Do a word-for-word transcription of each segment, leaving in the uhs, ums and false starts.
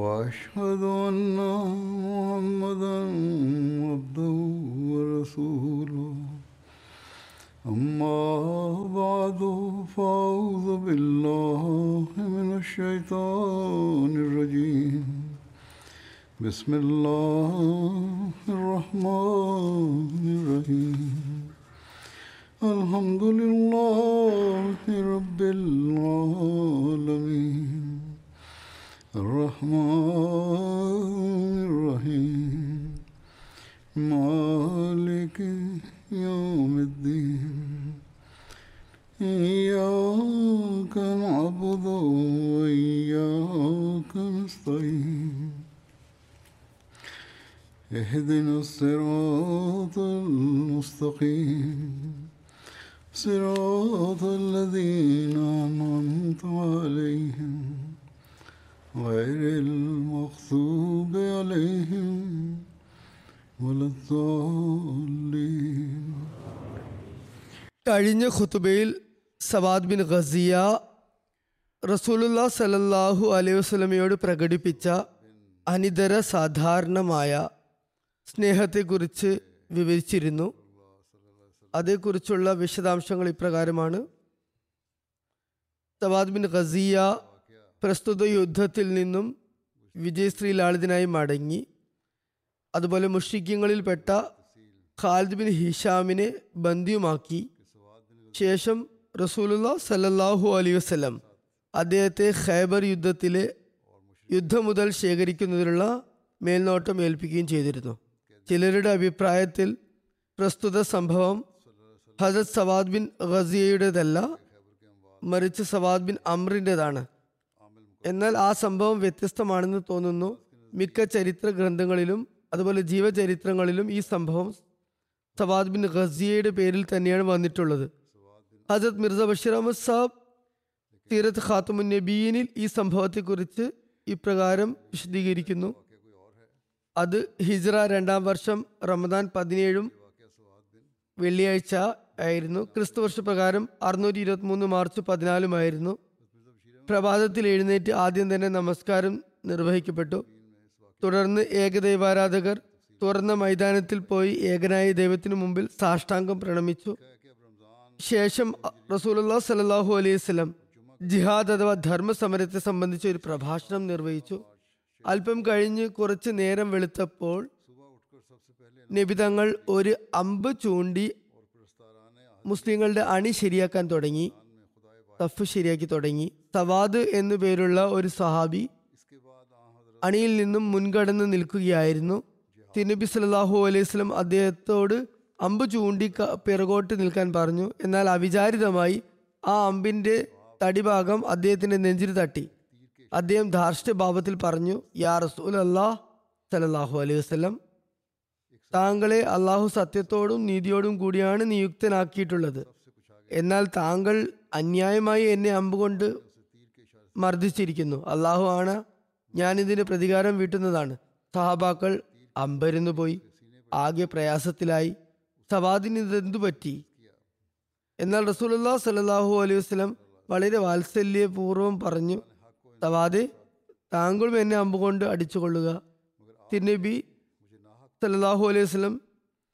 وأشهد أن محمدا عبده ورسوله أما بعد فأعوذ بالله من الشيطان الرجيم بسم الله الرحمن الرحيم الحمد لله رب العالمين الرحمن الرحيم مالك يوم الدين إياك نعبد وإياك نستعين اهدنا الصراط المستقيم صراط الذين أنعمت عليهم غير المغضوب عليهم ولا الضالين. കഴിഞ്ഞ ഖുതുബയിൽ സവാദ് ബിൻ ഗസിയ റസൂലുള്ളാഹി സ്വല്ലല്ലാഹു അലൈഹി വസല്ലമയോട് പ്രകടിപ്പിച്ച അനിതര സാധാരണമായ സ്നേഹത്തെക്കുറിച്ച് വിവരിച്ചിരുന്നു. അതേക്കുറിച്ചുള്ള വിശദാംശങ്ങൾ ഇപ്രകാരമാണ്. സവാദ് ബിൻ ഗസിയ പ്രസ്തുത യുദ്ധത്തിൽ നിന്നും വിജയശ്രീ ലാളിതനായി മടങ്ങി. അതുപോലെ മുഷ്രിക്കീങ്ങളിൽപ്പെട്ട ഖാലിദ് ബിൻ ഹിഷാമിനെ ബന്ധിയുമാക്കി. ശേഷം റസൂലുള്ളാഹി സ്വല്ലല്ലാഹു അലൈഹി വസല്ലം അദ്ദേഹത്തെ ഖൈബർ യുദ്ധത്തിലെ യുദ്ധം മുതൽ ശേഖരിക്കുന്നതിനുള്ള മേൽനോട്ടം ഏൽപ്പിക്കുകയും ചെയ്തിരുന്നു. ചിലരുടെ അഭിപ്രായത്തിൽ പ്രസ്തുത സംഭവം ഹജത് സവാദ് ബിൻ ഗസിയയുടേതല്ല, മറിച്ച് സവാദ് ബിൻ അമ്രിൻ്റെതാണ്. എന്നാൽ ആ സംഭവം വ്യത്യസ്തമാണെന്ന് തോന്നുന്നു. മിക്ക ചരിത്ര ഗ്രന്ഥങ്ങളിലും അതുപോലെ ജീവചരിത്രങ്ങളിലും ഈ സംഭവം സവാദ് ബിൻ ഗസിയയുടെ പേരിൽ തന്നെയാണ് വന്നിട്ടുള്ളത്. ഹജത് മിർസ ബഷീർ അഹമ്മദ് സാബ് സീറത്ത് ഖാത്തുമുൻ നബീനിൽ ഈ സംഭവത്തെക്കുറിച്ച് ഇപ്രകാരം വിശദീകരിക്കുന്നു. അത് ഹിജ്റ രണ്ടാം വർഷം റമദാൻ പതിനേഴും വെള്ളിയാഴ്ച ആയിരുന്നു. ക്രിസ്തുവർഷപ്രകാരം അറുന്നൂറ്റി ഇരുപത്തി മൂന്ന് മാർച്ച് പതിനാലുമായിരുന്നു. പ്രഭാതത്തിൽ എഴുന്നേറ്റ് ആദ്യം തന്നെ നമസ്കാരം നിർവഹിക്കപ്പെട്ടു. തുടർന്ന് ഏകദൈവാരാധകർ തുറന്ന മൈതാനത്തിൽ പോയി ഏകനായ ദൈവത്തിനു മുമ്പിൽ സാഷ്ടാംഗം പ്രണമിച്ചു. ശേഷം റസൂലുള്ളാഹി സ്വല്ലല്ലാഹു അലൈഹി വസല്ലം ജിഹാദ് അഥവാ ധർമ്മസമരത്തെ സംബന്ധിച്ച് ഒരു പ്രഭാഷണം നിർവഹിച്ചു. അല്പം കഴിഞ്ഞ് കുറച്ച് നേരം വെളുത്തപ്പോൾ നബി തങ്ങൾ ഒരു അമ്പ് ചൂണ്ടി മുസ്ലിങ്ങളുടെ അണി ശരിയാക്കാൻ തുടങ്ങി, തഫ് ശരിയാക്കി തുടങ്ങി. സവാദ് എന്നു പേരുള്ള ഒരു സഹാബി അണിയിൽ നിന്നും മുൻകടന്ന് നിൽക്കുകയായിരുന്നു. തിരുനബി സല്ലല്ലാഹു അലൈഹി വസല്ലം അദ്ദേഹത്തോട് അമ്പ് ചൂണ്ടി പിറകോട്ട് നിൽക്കാൻ പറഞ്ഞു. എന്നാൽ അവിചാരിതമായി ആ അമ്പിൻ്റെ തടിഭാഗം അദ്ദേഹത്തിൻ്റെ നെഞ്ചിൽ തട്ടി. അദ്ദേഹം ധാർഷ്ട്യഭാവത്തിൽ പറഞ്ഞു, യാ റസൂലല്ലാഹ് സല്ലല്ലാഹു അലൈഹി വസല്ലം, താങ്കളെ അള്ളാഹു സത്യത്തോടും നീതിയോടും കൂടിയാണ് നിയുക്തനാക്കിയിട്ടുള്ളത്. എന്നാൽ താങ്കൾ അന്യായമായി എന്നെ അമ്പുകൊണ്ട് മർദ്ദിച്ചിരിക്കുന്നു. അള്ളാഹു ആണ് ഞാനിതിന് പ്രതികാരം വീട്ടുന്നതാണ്. സഹാബാക്കൾ അമ്പരന്നു പോയി, ആകെ പ്രയാസത്തിലായി. സവാദിന് ഇതെന്തു പറ്റി? എന്നാൽ റസൂലുള്ളാഹി സ്വല്ലല്ലാഹു അലൈഹി വസല്ലം വളരെ വാത്സല്യപൂർവ്വം പറഞ്ഞു, സവാദേ, താങ്കളും എന്നെ അമ്പുകൊണ്ട് അടിച്ചുകൊള്ളുക. തിരുനബി സല്ലല്ലാഹു അലൈഹി വസല്ലം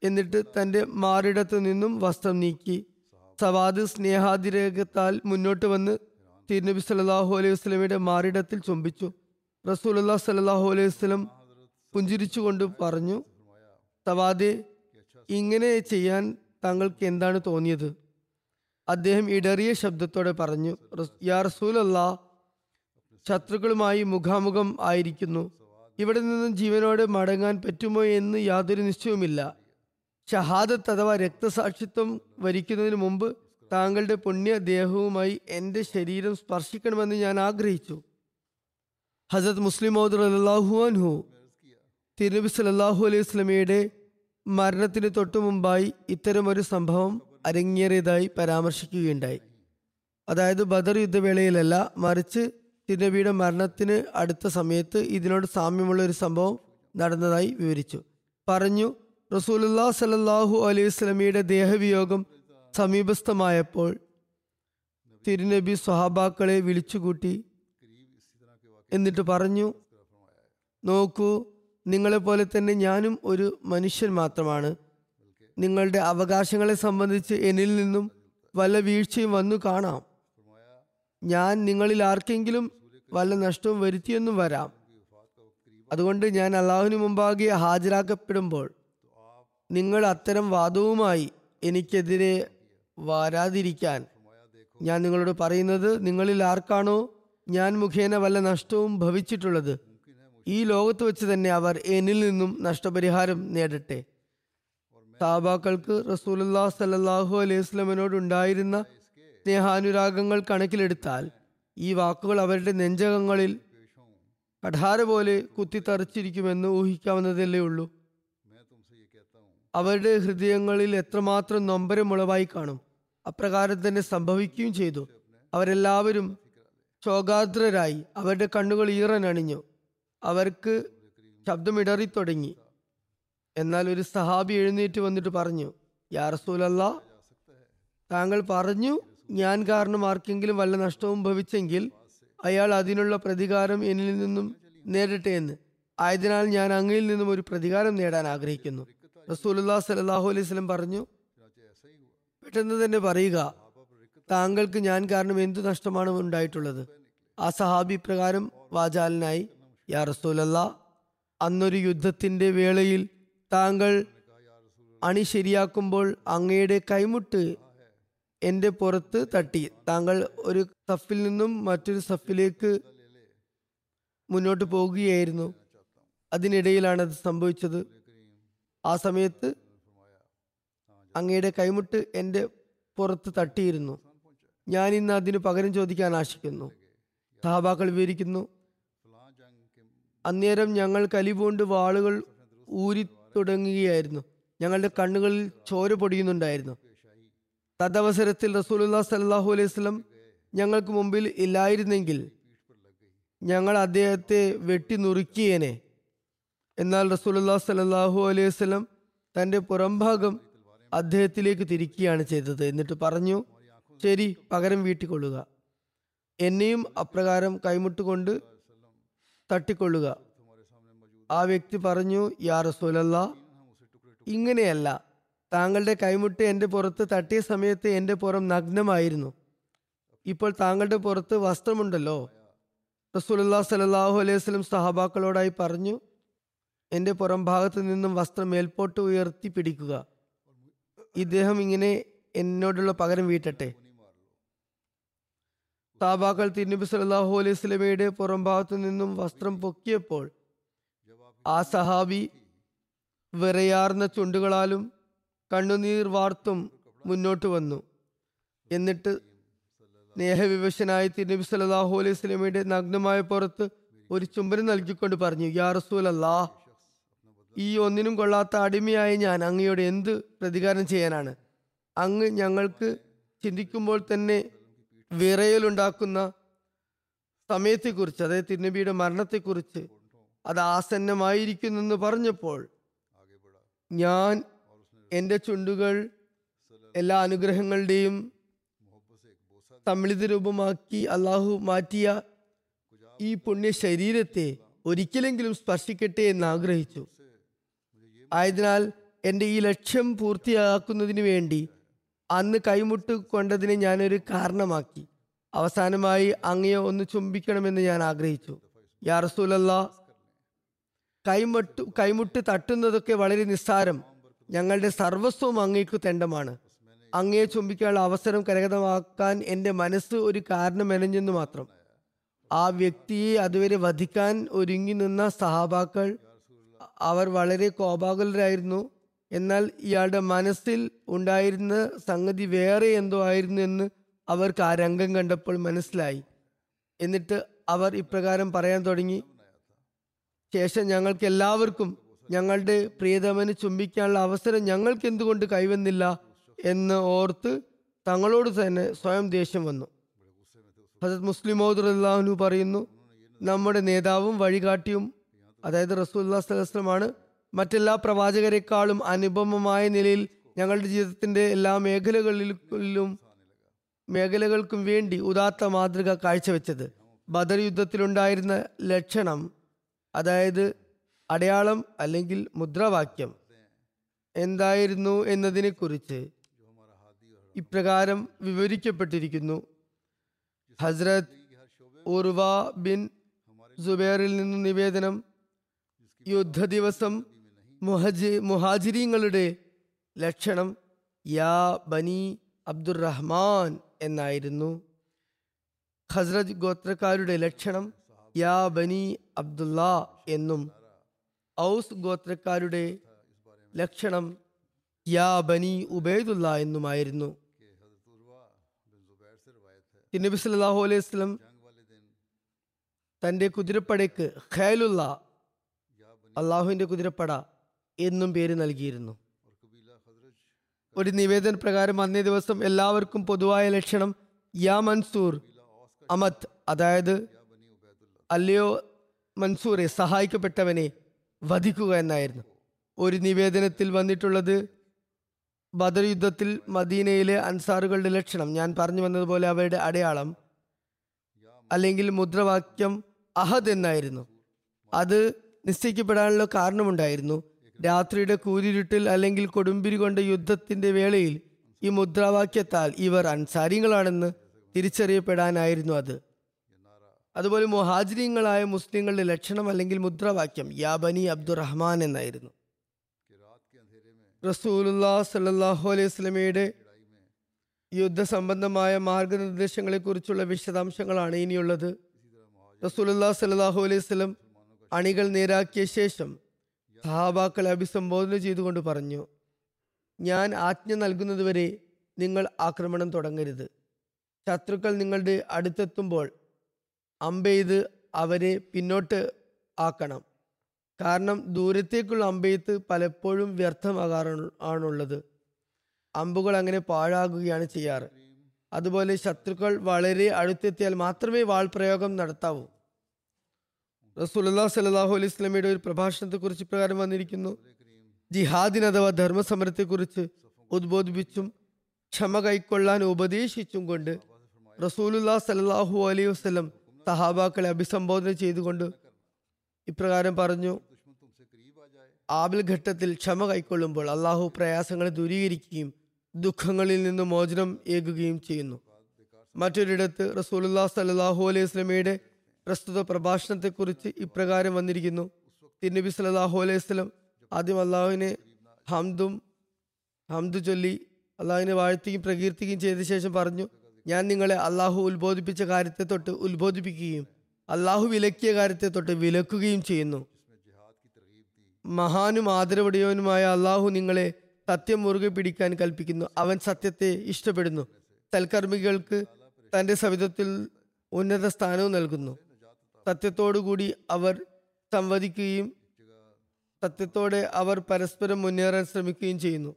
എന്നിട്ട് തൻ്റെ മാറിടത്തു നിന്നും വസ്ത്രം നീക്കി. സവാദ് സ്നേഹാതിരേകത്താൽ മുന്നോട്ട് വന്ന് തിരുനബി സല്ലല്ലാഹു അലൈഹി വസല്ലമയുടെ മാറിടത്തിൽ ചുംബിച്ചു. റസൂലുള്ളാഹി സല്ലല്ലാഹു അലൈഹി വസല്ലം പുഞ്ചിരിച്ചുകൊണ്ട് പറഞ്ഞു, സവാദേ, ഇങ്ങനെ ചെയ്യാൻ താങ്കൾക്ക് എന്താണ് തോന്നിയത്? അദ്ദേഹം ഇടറിയ ശബ്ദത്തോടെ പറഞ്ഞു, യാ റസൂലല്ലാഹ്, ശത്രുക്കളുമായി മുഖാമുഖം ആയിരിക്കുന്നു. ഇവിടെ നിന്നും ജീവനോടെ മടങ്ങാൻ പറ്റുമോ എന്ന് യാതൊരു നിശ്ചയവുമില്ല. ഷഹാദത്ത് അഥവാ രക്തസാക്ഷിത്വം വരിക്കുന്നതിന് മുമ്പ് താങ്കളുടെ പുണ്യ ദേഹവുമായി എൻ്റെ ശരീരം സ്പർശിക്കണമെന്ന് ഞാൻ ആഗ്രഹിച്ചു. ഹസരത്ത് മുസ്ലിം മൗദ് റളിയല്ലാഹു അൻഹു തിരുനബി സല്ലല്ലാഹു അലൈഹി വസല്ലമയുടെ മരണത്തിന് തൊട്ടു മുമ്പായി ഇത്തരമൊരു സംഭവം അരങ്ങേറിയതായി പരാമർശിക്കുകയുണ്ടായി. അതായത് ബദർ യുദ്ധവേളയിലല്ല, മറിച്ച് തിരുനബിയുടെ മരണത്തിന് അടുത്ത സമയത്ത് ഇതിനോട് സാമ്യമുള്ള ഒരു സംഭവം നടന്നതായി വിവരിച്ചു പറഞ്ഞു. റസൂലുള്ളാഹി സ്വല്ലല്ലാഹു അലൈഹി വസല്ലമയുടെ ദേഹവിയോഗം സമീപസ്ഥമായപ്പോൾ തിരുനബി സ്വഹാബാക്കളെ വിളിച്ചുകൂട്ടി എന്നിട്ട് പറഞ്ഞു, നോക്കൂ, നിങ്ങളെപ്പോലെ തന്നെ ഞാനും ഒരു മനുഷ്യൻ മാത്രമാണ്. നിങ്ങളുടെ അവകാശങ്ങളെ സംബന്ധിച്ച് എന്നിൽ നിന്നും വല്ല വീഴ്ചയും വന്നു കാണാം. ഞാൻ നിങ്ങളിൽ ആർക്കെങ്കിലും വല്ല നഷ്ടവും വരുത്തിയെന്നും വരാം. അതുകൊണ്ട് ഞാൻ അള്ളാഹുവിന് മുമ്പാകെ ഹാജരാക്കപ്പെടുമ്പോൾ നിങ്ങൾ അത്തരം വാദവുമായി എനിക്കെതിരെ വരാതിരിക്കാൻ ഞാൻ നിങ്ങളോട് പറയുന്നത്, നിങ്ങളിൽ ആർക്കാണോ ഞാൻ മുഖേന വല്ല നഷ്ടവും ഭവിച്ചിട്ടുള്ളത്, ഈ ലോകത്ത് വെച്ച് തന്നെ അവർ എന്നിൽ നിന്നും നഷ്ടപരിഹാരം നേടട്ടെ. സഹാബാക്കൾക്ക് റസൂലുള്ളാഹി സ്വല്ലല്ലാഹു അലൈഹി വസല്ലമയോടുണ്ടായിരുന്ന സ്നേഹാനുരാഗങ്ങൾ കണക്കിലെടുത്താൽ ഈ വാക്കുകൾ അവരുടെ നെഞ്ചകങ്ങളിൽ കഠാര പോലെ കുത്തിത്തറച്ചിരിക്കുമെന്ന് ഊഹിക്കാവുന്നതല്ലേ ഉള്ളൂ. അവരുടെ ഹൃദയങ്ങളിൽ എത്രമാത്രം നൊമ്പരം ഉളവായി കാണും. അപ്രകാരം തന്നെ സംഭവിക്കുകയും ചെയ്തു. അവരെല്ലാവരും ശോകാദ്രരായി. അവരുടെ കണ്ണുകൾ ഈറനണിഞ്ഞു. അവർക്ക് ശബ്ദമിടറിത്തുടങ്ങി. എന്നാൽ ഒരു സഹാബി എഴുന്നേറ്റ് വന്നിട്ട് പറഞ്ഞു, യാ റസൂലല്ലാ, താങ്കൾ പറഞ്ഞു ഞാൻ കാരണം ആർക്കെങ്കിലും വല്ല നഷ്ടവും ഭവിച്ചെങ്കിൽ അയാൾ അതിനുള്ള പ്രതികാരം എന്നിൽ നിന്നും നേടട്ടെ എന്ന്. ആയതിനാൽ ഞാൻ അങ്ങയിൽ നിന്നും ഒരു പ്രതികാരം നേടാൻ ആഗ്രഹിക്കുന്നു. റസൂലുള്ളാഹി സ്വല്ലല്ലാഹു അലൈഹി വസല്ലം പറഞ്ഞു, പെട്ടെന്ന് തന്നെ പറയുക, താങ്കൾക്ക് ഞാൻ കാരണം എന്തു നഷ്ടമാണ് ഉണ്ടായിട്ടുള്ളത്? ആ സഹാബി പ്രകാരം വാചാലനായി, യാ റസൂലല്ലാഹ്, അന്നൊരു യുദ്ധത്തിൻ്റെ വേളയിൽ താങ്കൾ അണി ശരിയാക്കുമ്പോൾ അങ്ങയുടെ കൈമുട്ട് എൻ്റെ പുറത്ത് തട്ടി. താങ്കൾ ഒരു സഫിൽ നിന്നും മറ്റൊരു സഫിലേക്ക് മുന്നോട്ട് പോകുകയായിരുന്നു. അതിനിടയിലാണ് അത് സംഭവിച്ചത്. ആ സമയത്ത് അങ്ങയുടെ കൈമുട്ട് എൻ്റെ പുറത്ത് തട്ടിയിരുന്നു. ഞാൻ ഇന്ന് അതിന് പകരം ചോദിക്കാൻ ആശിക്കുന്നു. സഹാബാക്കൾ വിവരിക്കുന്നു, അന്നേരം ഞങ്ങൾ കലിപൂണ്ട് വാളുകൾ ഊരി തുടങ്ങുകയായിരുന്നു. ഞങ്ങളുടെ കണ്ണുകളിൽ ചോര പൊടിയുന്നുണ്ടായിരുന്നു. തദവസരത്തിൽ റസൂലുള്ളാഹി സ്വല്ലല്ലാഹു അലൈഹി വസല്ലം ഞങ്ങൾക്ക് മുമ്പിൽ ഇല്ലായിരുന്നെങ്കിൽ ഞങ്ങൾ അദ്ദേഹത്തെ വെട്ടി നുറുക്കിയേനെ. എന്നാൽ റസൂലുള്ളാഹി സ്വല്ലല്ലാഹു അലൈഹി വസല്ലം തൻ്റെ പുറംഭാഗം അദ്ദേഹത്തിലേക്ക് തിരിക്കുകയാണ് ചെയ്തത്. എന്നിട്ട് പറഞ്ഞു, ശരി, പകരം വീട്ടിക്കൊള്ളുക. എന്നെയും അപ്രകാരം കൈമുട്ടുകൊണ്ട് തട്ടിക്കൊള്ളുക. ആ വ്യക്തി പറഞ്ഞു, യാ റസൂലല്ലാഹ്, ഇങ്ങനെയല്ല, താങ്കളുടെ കൈമുട്ട് എൻ്റെ പുറത്ത് തട്ടിയ സമയത്ത് എൻ്റെ പുറം നഗ്നമായിരുന്നു. ഇപ്പോൾ താങ്കളുടെ പുറത്ത് വസ്ത്രമുണ്ടല്ലോ. റസൂലുള്ളാഹി സ്വല്ലല്ലാഹു അലൈഹി വസല്ലം സഹാബാക്കളോടായി പറഞ്ഞു, എൻ്റെ പുറം ഭാഗത്ത് നിന്നും വസ്ത്രം മേൽപോട്ട് ഉയർത്തി പിടിക്കുക. ഇദ്ദേഹം ഇങ്ങനെ എന്നോടുള്ള പകരം വീട്ടട്ടെ. സഹാബാക്കൾ തിരുനബി സല്ലല്ലാഹു അലൈഹി വസല്ലമയുടെ പുറം ഭാഗത്തു നിന്നും വസ്ത്രം പൊക്കിയപ്പോൾ ആ സഹാബി വിറയാർന്ന ചുണ്ടുകളാലും കണ്ണുനീർ വാർത്തും മുന്നോട്ട് വന്നു. എന്നിട്ട് സ്നേഹവിവശനായി തിരുനബി സല്ലല്ലാഹു അലൈഹി വസല്ലമയുടെ നഗ്നമായ പുറത്ത് ഒരു ചുംബനം നൽകിക്കൊണ്ട് പറഞ്ഞു, യാ റസൂലല്ലാഹ്, ഈ ഒന്നിനും കൊള്ളാത്ത അടിമയായ ഞാൻ അങ്ങയോട് എന്ത് പ്രതികാരം ചെയ്യാനാണ്? അങ്ങ് ഞങ്ങൾക്ക് ചിന്തിക്കുമ്പോൾ തന്നെ വിറയലുണ്ടാക്കുന്ന സമയത്തെക്കുറിച്ച്, അതായത് തിരുനബിയുടെ മരണത്തെക്കുറിച്ച് അത് ആസന്നമായിരിക്കുന്നെന്ന് പറഞ്ഞപ്പോൾ ഞാൻ എൻ്റെ ചുണ്ടുകൾ എല്ലാ അനുഗ്രഹങ്ങളുടെയും സമ്മിളിത രൂപമാക്കി അള്ളാഹു മാറ്റിയ ഈ പുണ്യ ശരീരത്തെ ഒരിക്കലെങ്കിലും സ്പർശിക്കട്ടെ എന്ന് ആഗ്രഹിച്ചു. ആയതിനാൽ എൻ്റെ ഈ ലക്ഷ്യം പൂർത്തിയാക്കുന്നതിന് വേണ്ടി അന്ന് കൈമുട്ട് കൊണ്ടതിനെ ഞാനൊരു കാരണമാക്കി. അവസാനമായി അങ്ങയെ ഒന്ന് ചുംബിക്കണമെന്ന് ഞാൻ ആഗ്രഹിച്ചു. യാ റസൂലല്ലാഹ്, കൈമുട്ട് കൈമുട്ട് തട്ടുന്നതൊക്കെ വളരെ നിസ്സാരം. ഞങ്ങളുടെ സർവസ്വവും അങ്ങേക്ക് തെണ്ടമാണ്. അങ്ങയെ ചുംബിക്കാനുള്ള അവസരം കരഗതമാക്കാൻ എൻ്റെ മനസ്സ് ഒരു കാരണമെനഞ്ഞെന്ന് മാത്രം. ആ വ്യക്തിയെ അതുവരെ വധിക്കാൻ ഒരുങ്ങി നിന്ന സഹാബാക്കൾ, അവർ വളരെ കോപാകുലരായിരുന്നു. എന്നാൽ ഇയാളുടെ മനസ്സിൽ ഉണ്ടായിരുന്ന സംഗതി വേറെ എന്തോ ആയിരുന്നു എന്ന് അവർക്ക് ആ രംഗം കണ്ടപ്പോൾ മനസ്സിലായി. എന്നിട്ട് അവർ ഇപ്രകാരം പറയാൻ തുടങ്ങി, ശേഷം ഞങ്ങൾക്ക് എല്ലാവർക്കും ഞങ്ങളുടെ പ്രിയതമനെ ചുംബിക്കാനുള്ള അവസരം ഞങ്ങൾക്ക് എന്തുകൊണ്ട് കൈവന്നില്ല എന്ന് ഓർത്ത് തങ്ങളോട് തന്നെ സ്വയം ദേഷ്യം വന്നു. ഹസരത് മുസ്ലിം ഔദുല്ലാഹു പറയുന്നു, നമ്മുടെ നേതാവും വഴികാട്ടിയും അതായത് റസൂലുള്ളാഹി സ്വല്ലല്ലാഹു അലൈഹി വസല്ലം ആണ്. മറ്റെല്ലാ പ്രവാചകരെക്കാളും അനുപമമായ നിലയിൽ ഞങ്ങളുടെ ജീവിതത്തിൻ്റെ എല്ലാ മേഖലകളിലും മേഖലകൾക്കും വേണ്ടി ഉദാത്ത മാതൃക കാഴ്ചവെച്ചത്. ബദർ യുദ്ധത്തിലുണ്ടായിരുന്ന ലക്ഷണം അതായത് അടയാളം അല്ലെങ്കിൽ മുദ്രാവാക്യം എന്തായിരുന്നു എന്നതിനെക്കുറിച്ച് ഇപ്രകാരം വിവരിക്കപ്പെട്ടിരിക്കുന്നു. ഹസ്രത്ത് ഉർവ ബിൻ സുബൈറിൽ നിന്ന് നിവേദനം: യുദ്ധ ദിവസം മുഹജി മുഹാജിരിങ്ങളുടെ ലക്ഷണം യാ ബനി അബ്ദുറഹ്മാൻ എന്നായിരുന്നു. ഹസ്രജ് ഗോത്രക്കാരുടെ ലക്ഷണം യാ ബനി അബ്ദുല്ല എന്നും ഔസ് ഗോത്രക്കാരുടെ ലക്ഷണം യാ ബനി ഉബൈദുല്ല എന്നുമായിരുന്നു. തിരുനബി സല്ലല്ലാഹു അലൈഹി വസല്ലം തൻ്റെ കുതിരപ്പടയ്ക്ക് ഖൈലുള്ള, അള്ളാഹുവിൻ്റെ കുതിരപ്പട എന്നും പേര് നൽകിയിരുന്നു. ഒരു നിവേദന പ്രകാരം അന്നേ ദിവസം എല്ലാവർക്കും പൊതുവായ ലക്ഷണം യാ മൻസൂർ അമത്, അതായത് അല്ലയോ മൻസൂറെ, സഹായിക്കപ്പെട്ടവനെ വധിക്കുക എന്നായിരുന്നു. ഒരു നിവേദനത്തിൽ വന്നിട്ടുള്ളത് ബദർ യുദ്ധത്തിൽ മദീനയിലെ അൻസാറുകളുടെ ലക്ഷണം, ഞാൻ പറഞ്ഞു വന്നതുപോലെ അവരുടെ അടയാളം അല്ലെങ്കിൽ മുദ്രാവാക്യം അഹദ് എന്നായിരുന്നു. അത് നിശ്ചയിക്കപ്പെടാനുള്ള കാരണമുണ്ടായിരുന്നു. രാത്രിയുടെ കൂരിരുട്ടിൽ അല്ലെങ്കിൽ കൊടുമ്പിരി കൊണ്ട യുദ്ധത്തിന്റെ വേളയിൽ ഈ മുദ്രാവാക്യത്താൽ ഇവർ അൻസാരികളാണെന്ന് തിരിച്ചറിയപ്പെടാനായിരുന്നു അത്. അതുപോലെ മുഹാജിരിങ്ങളായ മുസ്ലിങ്ങളുടെ ലക്ഷണം അല്ലെങ്കിൽ മുദ്രാവാക്യം യാ ബനി അബ്ദുറഹ്മാൻ എന്നായിരുന്നു. റസൂലുള്ളാഹി സ്വല്ലല്ലാഹു അലൈഹി വസല്ലമയുടെ യുദ്ധസംബന്ധമായ മാർഗനിർദ്ദേശങ്ങളെക്കുറിച്ചുള്ള വിശദാംശങ്ങളാണ് ഇനിയുള്ളത്. റസൂലുള്ളാഹി സ്വല്ലല്ലാഹു അലൈഹി വസല്ലം അണികൾ നേരാക്കിയ ശേഷം സഹാബാക്കളെ അഭിസംബോധന ചെയ്തുകൊണ്ട് പറഞ്ഞു: ഞാൻ ആജ്ഞ നൽകുന്നതുവരെ നിങ്ങൾ ആക്രമണം തുടങ്ങരുത്. ശത്രുക്കൾ നിങ്ങളുടെ അടുത്തെത്തുമ്പോൾ അമ്പെയ്ത് അവരെ പിന്നോട്ട് ആക്കണം. കാരണം ദൂരത്തേക്കുള്ള അമ്പെയ്ത്ത് പലപ്പോഴും വ്യർത്ഥമാകാറാണുള്ളത്. അമ്പുകൾ അങ്ങനെ പാഴാകുകയാണ് ചെയ്യാറ്. അതുപോലെ ശത്രുക്കൾ വളരെ അടുത്തെത്തിയാൽ മാത്രമേ വാൾ പ്രയോഗം നടത്താവൂ. റസൂലുള്ളാഹി സ്വല്ലല്ലാഹു അലൈഹി വസല്ലമയുടെ ഒരു പ്രഭാഷണത്തെക്കുറിച്ച് പ്രകാരം വന്നിരിക്കുന്നു: ജിഹാദിൻ അഥവാ ധർമ്മസമരത്തെക്കുറിച്ച് ഉദ്ബോധിപ്പിച്ചും ക്ഷമ കൈക്കൊള്ളാൻ ഉപദേശിച്ചും കൊണ്ട് റസൂലുള്ളാഹി സ്വല്ലല്ലാഹു അലൈഹി വസല്ലം സഹാബാക്കളെ അഭിസംബോധന ചെയ്തുകൊണ്ട് ഇപ്രകാരം പറഞ്ഞു: ആപൽ ഘട്ടത്തിൽ ക്ഷമ കൈക്കൊള്ളുമ്പോൾ അള്ളാഹു പ്രയാസങ്ങളെ ദൂരീകരിക്കുകയും ദുഃഖങ്ങളിൽ നിന്ന് മോചനം ഏകുകയും ചെയ്യുന്നു. മറ്റൊരിടത്ത് റസൂലുള്ളാഹി സ്വല്ലല്ലാഹു അലൈഹി വസല്ലമയുടെ പ്രസ്തുത പ്രഭാഷണത്തെക്കുറിച്ച് ഇപ്രകാരം വന്നിരിക്കുന്നു: തിരുനബി സല്ലല്ലാഹു അലൈഹി വസല്ലം ആദ്യം അള്ളാഹുവിനെ ഹംദും ഹംദു ചൊല്ലി അള്ളാഹുവിനെ വാഴ്ത്തുകയും പ്രകീർത്തിക്കുകയും ചെയ്ത ശേഷം പറഞ്ഞു: ഞാൻ നിങ്ങളെ അള്ളാഹു ഉത്ബോധിപ്പിച്ച കാര്യത്തെ തൊട്ട് ഉത്ബോധിപ്പിക്കുകയും അള്ളാഹു വിലക്കിയ കാര്യത്തെ തൊട്ട് വിലക്കുകയും ചെയ്യുന്നു. മഹാനും ആദരവടിയവനുമായ അള്ളാഹു നിങ്ങളെ സത്യം മുറുകെ പിടിക്കാൻ കൽപ്പിക്കുന്നു. അവൻ സത്യത്തെ ഇഷ്ടപ്പെടുന്നു. സൽക്കർമ്മികൾക്ക് തൻ്റെ സവിധത്തിൽ ഉന്നത സ്ഥാനവും നൽകുന്നു. സത്യത്തോടുകൂടി അവർ സംവദിക്കുകയും സത്യത്തോടെ അവർ പരസ്പരം മുന്നേറാൻ ശ്രമിക്കുകയും ചെയ്യുന്നു.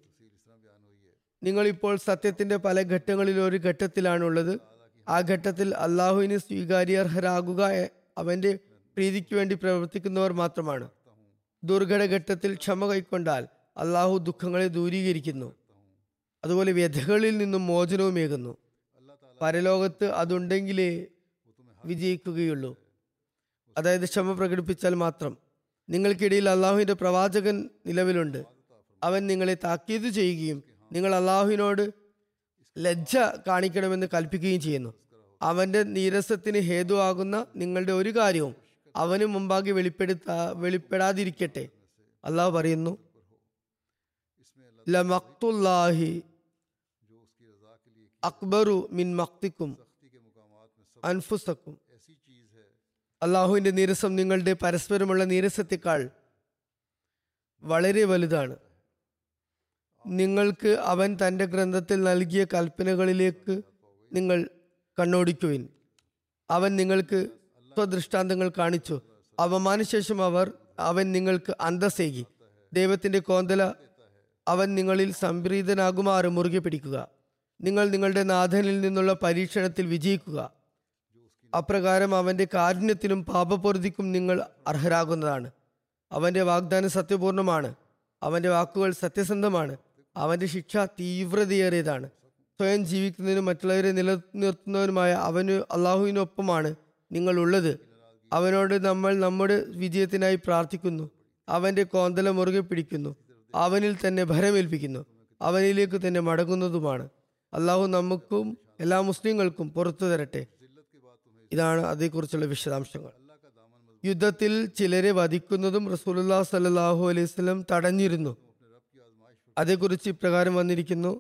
നിങ്ങളിപ്പോൾ സത്യത്തിൻ്റെ പല ഘട്ടങ്ങളിൽ ഒരു ഘട്ടത്തിലാണുള്ളത്. ആ ഘട്ടത്തിൽ അള്ളാഹുവിന് സ്വീകാര്യാർഹരാകുക അവൻ്റെ പ്രീതിക്ക് വേണ്ടി പ്രവർത്തിക്കുന്നവർ മാത്രമാണ്. ദുർഘട ഘട്ടത്തിൽ ക്ഷമ കൈക്കൊണ്ടാൽ അള്ളാഹു ദുഃഖങ്ങളെ ദൂരീകരിക്കുന്നു. അതുപോലെ വ്യഥകളിൽ നിന്നും മോചനവുമേകുന്നു. പരലോകത്ത് അതുണ്ടെങ്കിലേ വിജയിക്കുകയുള്ളൂ. അതായത് ക്ഷമ പ്രകടിപ്പിച്ചാൽ മാത്രം. നിങ്ങൾക്കിടയിൽ അള്ളാഹുവിൻ്റെ പ്രവാചകൻ നിലവിലുണ്ട്. അവൻ നിങ്ങളെ താക്കീത് ചെയ്യുകയും നിങ്ങൾ അള്ളാഹുവിനോട് ലജ്ജ കാണിക്കണമെന്ന് കൽപ്പിക്കുകയും ചെയ്യുന്നു. അവൻ്റെ നീരസത്തിന് ഹേതുവാകുന്ന നിങ്ങളുടെ ഒരു കാര്യവും അവന് മുമ്പാകെ വെളിപ്പെടുത്താ വെളിപ്പെടാതിരിക്കട്ടെ. അള്ളാഹു പറയുന്നു: ലമഖ്തുല്ലാഹി അക്ബറു മിൻ മഖ്തിക്കും അൻഫുസക്കും. അള്ളാഹുവിൻ്റെ നീരസം നിങ്ങളുടെ പരസ്പരമുള്ള നീരസത്തെക്കാൾ വളരെ വലുതാണ്. നിങ്ങൾക്ക് അവൻ തൻ്റെ ഗ്രന്ഥത്തിൽ നൽകിയ കൽപ്പനകളിലേക്ക് നിങ്ങൾ കണ്ണോടിക്കുവിൻ. അവൻ നിങ്ങൾക്ക് സ്വദൃഷ്ടാന്തങ്ങൾ കാണിച്ചു. അവമാനശേഷം അവർ അവൻ നിങ്ങൾക്ക് അന്തസ്സേകി. ദൈവത്തിൻ്റെ കോന്തല അവൻ നിങ്ങളിൽ സംപ്രീതനാകുമാറ് മുറുകെ പിടിക്കുക. നിങ്ങൾ നിങ്ങളുടെ നാഥനിൽ നിന്നുള്ള പരീക്ഷണത്തിൽ വിജയിക്കുക. അപ്രകാരം അവൻ്റെ കാരുണ്യത്തിനും പാപപൊറുതിക്കും നിങ്ങൾ അർഹരാകുന്നതാണ്. അവൻ്റെ വാഗ്ദാനം സത്യപൂർണമാണ്. അവൻ്റെ വാക്കുകൾ സത്യസന്ധമാണ്. അവൻ്റെ ശിക്ഷ തീവ്രതയേറിയതാണ്. സ്വയം ജീവിക്കുന്നതിനും മറ്റുള്ളവരെ നിലനിർത്തുന്നവനുമായ അവന് അള്ളാഹുവിനൊപ്പമാണ് നിങ്ങൾ ഉള്ളത്. അവനോട് നമ്മൾ നമ്മുടെ വിജയത്തിനായി പ്രാർത്ഥിക്കുന്നു, അവൻ്റെ കോന്തല മുറുകെ പിടിക്കുന്നു, അവനിൽ തന്നെ ഭരമേൽപ്പിക്കുന്നു, അവനിലേക്ക് തന്നെ മടങ്ങുന്നതുമാണ്. അള്ളാഹു നമുക്കും എല്ലാ മുസ്ലിങ്ങൾക്കും പുറത്തു തരട്ടെ. ഇതാണ് അതേക്കുറിച്ചുള്ള വിശദാംശങ്ങൾ. യുദ്ധത്തിൽ ചിലരെ വധിക്കുന്നതും റസൂലുള്ളാഹി സ്വല്ലല്ലാഹു അലൈഹി വസല്ലം തടഞ്ഞിരുന്നു. അതേക്കുറിച്ച് ഇപ്രകാരം വന്നിരിക്കുന്നു.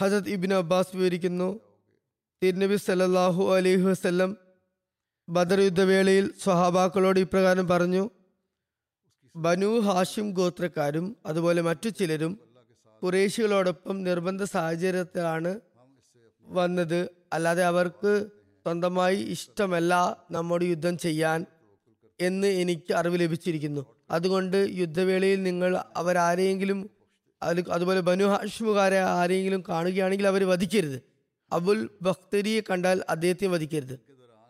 ഹസത്ത് ഇബിൻ അബ്ബാസ് വിവരിക്കുന്നു, തിരുനബി സല്ലല്ലാഹു അലൈഹി വസല്ലം ബദർ യുദ്ധവേളയിൽ സ്വഹാബാക്കളോട് ഇപ്രകാരം പറഞ്ഞു: ബനു ഹാഷിം ഗോത്രക്കാരും അതുപോലെ മറ്റു ചിലരും ഖുറൈശികളോടൊപ്പം നിർബന്ധ സാഹചര്യത്തിലാണ് വന്നത്, അല്ലാതെ അവർക്ക് സ്വന്തമായി ഇഷ്ടമല്ല നമ്മോട് യുദ്ധം ചെയ്യാൻ എന്ന് എനിക്ക് അറിവ് ലഭിച്ചിരിക്കുന്നു. അതുകൊണ്ട് യുദ്ധവേളയിൽ നിങ്ങൾ അവരാരെയെങ്കിലും അതുപോലെ ബനു ഹാഷിമുകാരെ ആരെയെങ്കിലും കാണുകയാണെങ്കിൽ അവർ വധിക്കരുത്. അബുൽ ബഖ്തരിയെ കണ്ടാൽ അദ്ദേഹത്തെ വധിക്കരുത്.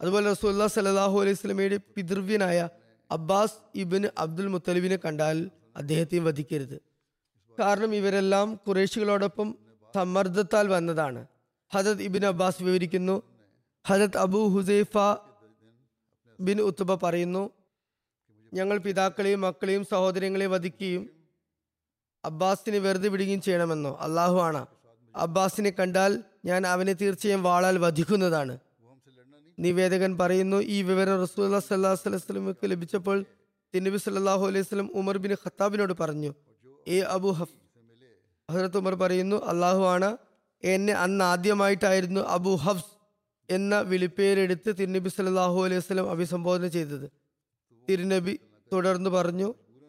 അതുപോലെ റസൂലുള്ളാഹി സ്വല്ലല്ലാഹു അലൈഹി വസല്ലമയുടെ പിതൃവ്യനായ അബ്ബാസ് ഇബ്നു അബ്ദുൽ മുത്തലിബിനെ കണ്ടാൽ അദ്ദേഹത്തെയും വധിക്കരുത്. കാരണം ഇവരെല്ലാം ഖുറൈശികളോടൊപ്പം സമ്മർദ്ദത്താൽ വന്നതാണ്. ഹദത്ത് ഇബിൻ അബ്ബാസ് വിവരിക്കുന്നു, ഹദത്ത് അബു ഹുസൈഫ ബിൻ ഉത്തുബ പറയുന്നു, ഞങ്ങൾ പിതാക്കളെയും മക്കളെയും സഹോദരങ്ങളെയും വധിക്കുകയും അബ്ബാസിനെ വെറുതെ വിടുകയും ചെയ്യണമെന്നോ? അള്ളാഹു ആണ്, അബ്ബാസിനെ കണ്ടാൽ ഞാൻ അവനെ തീർച്ചയായും വാളാൽ വധിക്കുന്നതാണ്. നിവേദകൻ പറയുന്നു, ഈ വിവരം റസൂലുള്ളാഹി സ്വല്ലല്ലാഹു അലൈഹി വസല്ലമക്ക് ലഭിച്ചപ്പോൾ തിരുനബി സല്ലല്ലാഹു അലൈഹി വസല്ലം ഉമർ ബിൻ ഖത്താബിനോട് പറഞ്ഞു, ഏ അബു ഹഫ്. ഹസ്രത്ത് ഉമർ പറയുന്നു, അള്ളാഹു ആണ്, എന്നെ അന്ന് ആദ്യമായിട്ടായിരുന്നു അബു ഹഫ്സ് എന്ന വിളിപ്പേരെടുത്ത് തിരുനബി സല്ലല്ലാഹു അലൈഹി വസല്ലം അഭിസംബോധന ചെയ്തത്. തിരുനബി തുടർന്ന് പറഞ്ഞു,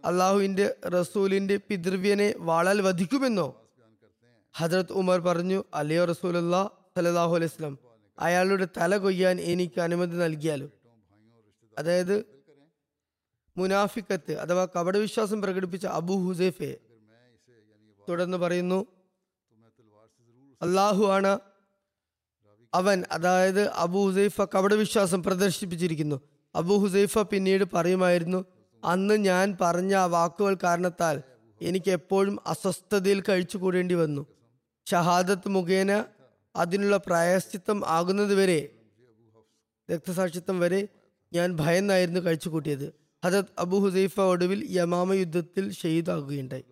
അള്ളാഹുവിൻ്റെ റസൂലിൻ്റെ പിതൃവ്യനെ വാളാൽ വധിക്കുമെന്നോ? ഹസ്രത്ത് ഉമർ പറഞ്ഞു, അല്ലയോ റസൂലുള്ളാഹി സ്വല്ലല്ലാഹു അലൈഹി വസല്ലം, അയാളുടെ തല കൊയ്യാൻ എനിക്ക് അനുമതി നൽകിയാലും. അതായത് മുനാഫിക്കത്ത് അഥവാ കപടവിശ്വാസം പ്രകടിപ്പിച്ച അബു ഹുസൈഫെ തുടർന്ന് പറയുന്നു, അള്ളാഹു ആണ്, അവൻ അതായത് അബു ഹുസൈഫ കപടവിശ്വാസം പ്രദർശിപ്പിച്ചിരിക്കുന്നു. അബു ഹുസൈഫ പിന്നീട് പറയുമായിരുന്നു, അന്ന് ഞാൻ പറഞ്ഞ ആ വാക്കുകൾ കാരണത്താൽ എനിക്ക് എപ്പോഴും അസ്വസ്ഥതയിൽ കഴിച്ചു കൂടേണ്ടി വന്നു. ഷഹാദത്ത് മുഖേന അതിനുള്ള പ്രായശ്ചിത്തം ആകുന്നത് വരെ, രക്തസാക്ഷിത്വം വരെ ഞാൻ ഭയന്നായിരുന്നു കഴിച്ചു കൂട്ടിയത്. ഹദത്ത് അബു ഹുസൈഫ ഒടുവിൽ യമാമ യുദ്ധത്തിൽ ഷഹീദാകുകയുണ്ടായി.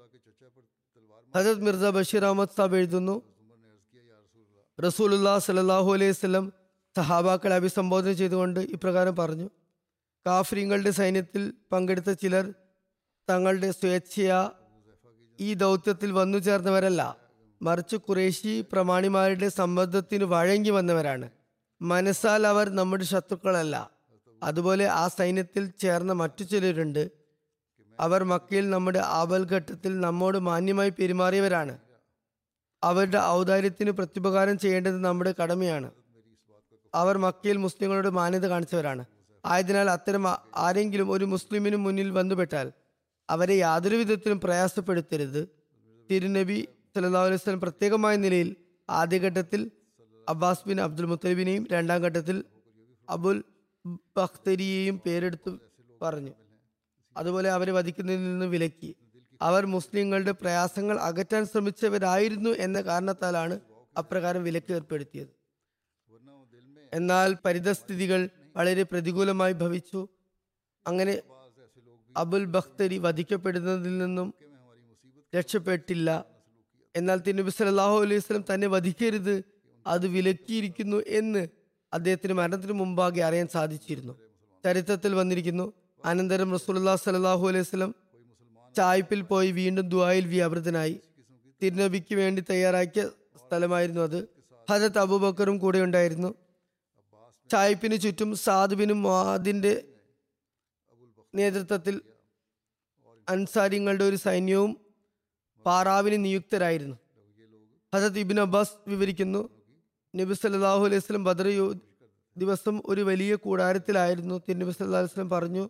ഹദത്ത് മിർസ ബഷീർ അഹമ്മദ് സാബ് എഴുതുന്നു, റസൂലുള്ളാഹി സ്വല്ലല്ലാഹു അലൈഹി വസല്ലം സഹാബാക്കളെ അഭിസംബോധന ചെയ്തുകൊണ്ട് ഇപ്രകാരം പറഞ്ഞു: കാഫിറിങ്ങളുടെ സൈന്യത്തിൽ പങ്കെടുത്ത ചിലർ തങ്ങളുടെ സ്വേച്ഛയാ ഈ ദൗത്യത്തിൽ വന്നു ചേർന്നവരല്ല, മറിച്ച് ഖുറൈശി പ്രമാണിമാരുടെ സമ്മർദ്ദത്തിന് വഴങ്ങി വന്നവരാണ്. മനസ്സാൽ അവർ നമ്മുടെ ശത്രുക്കളല്ല. അതുപോലെ ആ സൈന്യത്തിൽ ചേർന്ന മറ്റു ചിലരുണ്ട്, അവർ മക്കയിൽ നമ്മുടെ ആപൽഘട്ടത്തിൽ നമ്മോട് മാന്യമായി പെരുമാറിയവരാണ്. അവരുടെ ഔദാര്യത്തിന് പ്രത്യുപകാരം ചെയ്യേണ്ടത് നമ്മുടെ കടമയാണ്. അവർ മക്കയിൽ മുസ്ലിങ്ങളോട് മാന്യത കാണിച്ചവരാണ്. ആയതിനാൽ അത്തരം ആരെങ്കിലും ഒരു മുസ്ലിമിന് മുന്നിൽ വന്നുപെട്ടാൽ അവരെ യാതൊരു വിധത്തിലും പ്രയാസപ്പെടുത്തരുത്. തിരുനബി സല്ലല്ലാഹു അലൈഹി വസല്ലം പ്രത്യേകമായ നിലയിൽ ആദ്യഘട്ടത്തിൽ അബ്ബാസ് ബിൻ അബ്ദുൽ മുത്തലിബിനെയും രണ്ടാം ഘട്ടത്തിൽ അബുൽ ബഖ്തരിയെയും പേരെടുത്ത് പറഞ്ഞു. അതുപോലെ അവരെ വധിക്കുന്നതിൽ നിന്ന് വിലക്കി. അവർ മുസ്ലിങ്ങളുടെ പ്രയാസങ്ങൾ അകറ്റാൻ ശ്രമിച്ചവരായിരുന്നു എന്ന കാരണത്താലാണ് അപ്രകാരം വിലക്ക് ഏർപ്പെടുത്തിയത്. എന്നാൽ പരിതസ്ഥിതികൾ വളരെ പ്രതികൂലമായി ഭവിച്ചു. അങ്ങനെ അബുൽ ബഖ്തരി വധിക്കപ്പെടുന്നതിൽ നിന്നും രക്ഷപ്പെട്ടില്ല. എന്നാൽ തിരുനബി സല്ലല്ലാഹു അലൈഹി വസല്ലം തന്നെ വധിക്കരുത്, അത് വിലക്കിയിരിക്കുന്നു എന്ന് അദ്ദേഹത്തിന് മരണത്തിന് മുമ്പാകെ അറിയാൻ സാധിച്ചിരുന്നു. ചരിത്രത്തിൽ വന്നിരിക്കുന്നു, അനന്തരം റസൂലുള്ളാഹി സ്വല്ലല്ലാഹു അലൈഹി വസല്ലം ചായ്പിൽ പോയി വീണ്ടും ദുആയിൽ വ്യാപൃതനായി. തിരുനബിക്ക് വേണ്ടി തയ്യാറാക്കിയ സ്ഥലമായിരുന്നു അത്. ഹദത്ത് അബൂബക്കറും കൂടെ ഉണ്ടായിരുന്നു. ചായ്പിന് ചുറ്റും സാദ് ബിൻ മുആദിന്റെ നേതൃത്വത്തിൽ അൻസാരിങ്ങളുടെ ഒരു സൈന്യവും പാറാവിന് നിയുക്തരായിരുന്നു. ഹദത്ത് ഇബ്നു അബ്ബാസ് വിവരിക്കുന്നു, നബി സല്ലല്ലാഹു അലൈഹി വസല്ലം ബദർ ദിവസം ഒരു വലിയ കൂടാരത്തിലായിരുന്നു. തിരുനബി സല്ലല്ലാഹു അലൈഹി വസല്ലം പറഞ്ഞു,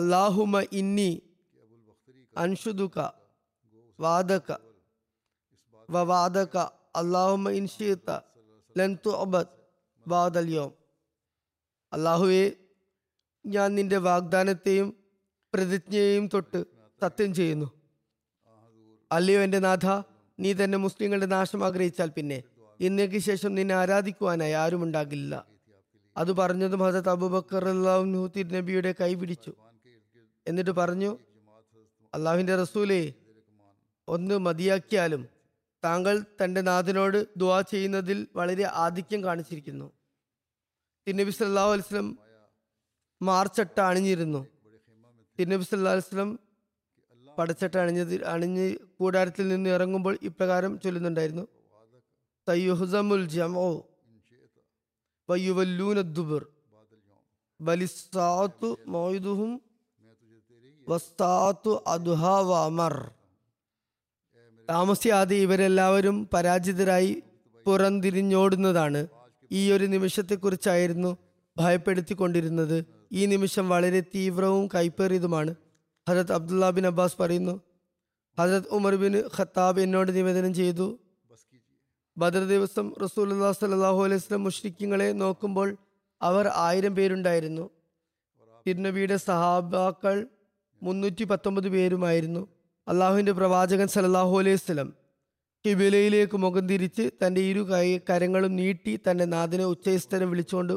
അല്ലാഹുമ്മ ഇന്നി അൻഷുദുക വാദക വവാദക അല്ലാഹുമ്മ ഇൻ ശിഅത ലൻ തുഅബദ ബഅദൽ യൗം. അല്ലാഹുവേ, ഞാൻ നിന്റെ വാഗ്ദാനത്തെയും പ്രതിജ്ഞയെയും തൊട്ട് സത്യം ചെയ്യുന്നു. അല്ലയോ എൻ്റെ നാഥ, നീ തന്നെ മുസ്ലിങ്ങളുടെ നാശം ആഗ്രഹിച്ചാൽ പിന്നെ ഇന്നേക്ക് ശേഷം നിന്നെ ആരാധിക്കുവാനായി ആരും ഉണ്ടാകില്ല. അത് പറഞ്ഞതും ഹസരത്ത് അബൂബക്കർ റളിയല്ലാഹു അൻഹു തിരുനബിയുടെ കൈ പിടിച്ചു. എന്നിട്ട് പറഞ്ഞു, അള്ളാഹുവിൻ്റെ റസൂലേ, ഒന്ന് മതിയാക്കിയാലും താങ്കൾ തൻ്റെ നാഥനോട് ദുആ ചെയ്യുന്നതിൽ വളരെ ആധിക്യം കാണിച്ചിരിക്കുന്നു. തിരുനബി സല്ലല്ലാഹു അലൈഹി വസല്ലം മാർച്ചട്ട അണിഞ്ഞിരുന്നു. തിരുനബി സല്ലല്ലാഹു അലൈഹി വസല്ലം പടച്ചട്ട അണിഞ്ഞത് അണിഞ്ഞ് കൂടാരത്തിൽ നിന്ന് ഇറങ്ങുമ്പോൾ ഇപ്രകാരം ചൊല്ലുന്നുണ്ടായിരുന്നു: സയ്യുഹ്സമുൽ ജംഉ വയുവല്ലൂന ദുബർ ബലിസ്സാഅതു മൗഇദുഹും വസ്സാഅതു അദ്ഹാ വമർ. താമസിയാതെ ഇവരെല്ലാവരും പരാജിതരായി പുറംതിരിഞ്ഞോടുന്നതാണ്. ഈ ഒരു നിമിഷത്തെക്കുറിച്ചായിരുന്നു ഭയപ്പെടുത്തിക്കൊണ്ടിരുന്നത്. ഈ നിമിഷം വളരെ തീവ്രവും കൈപ്പേറിയതുമാണ്. ഹജരത് അബ്ദുല്ലാ ബിൻ അബ്ബാസ് പറയുന്നു, ഹജരത് ഉമർ ബിൻ ഖത്താബ് എന്നോട് നിവേദനം ചെയ്തു, ബദർ ദിവസം റസൂലുള്ളാഹി സ്വല്ലല്ലാഹു അലൈഹി വസല്ലം മുശ്രിക്കുകളെ നോക്കുമ്പോൾ അവർ ആയിരം പേരുണ്ടായിരുന്നു. തിരുനബിയുടെ സഹാബാക്കൾ മുന്നൂറ്റി പത്തൊമ്പത് പേരുമായിരുന്നു. അള്ളാഹുവിൻ്റെ പ്രവാചകൻ സല്ലല്ലാഹു അലൈഹി വസല്ലം കിബിലയിലേക്ക് മുഖം തിരിച്ച് തൻ്റെ ഇരു കൈ കരങ്ങളും നീട്ടി തൻ്റെ നാഥനെ ഉച്ചസ്ഥരം വിളിച്ചുകൊണ്ട്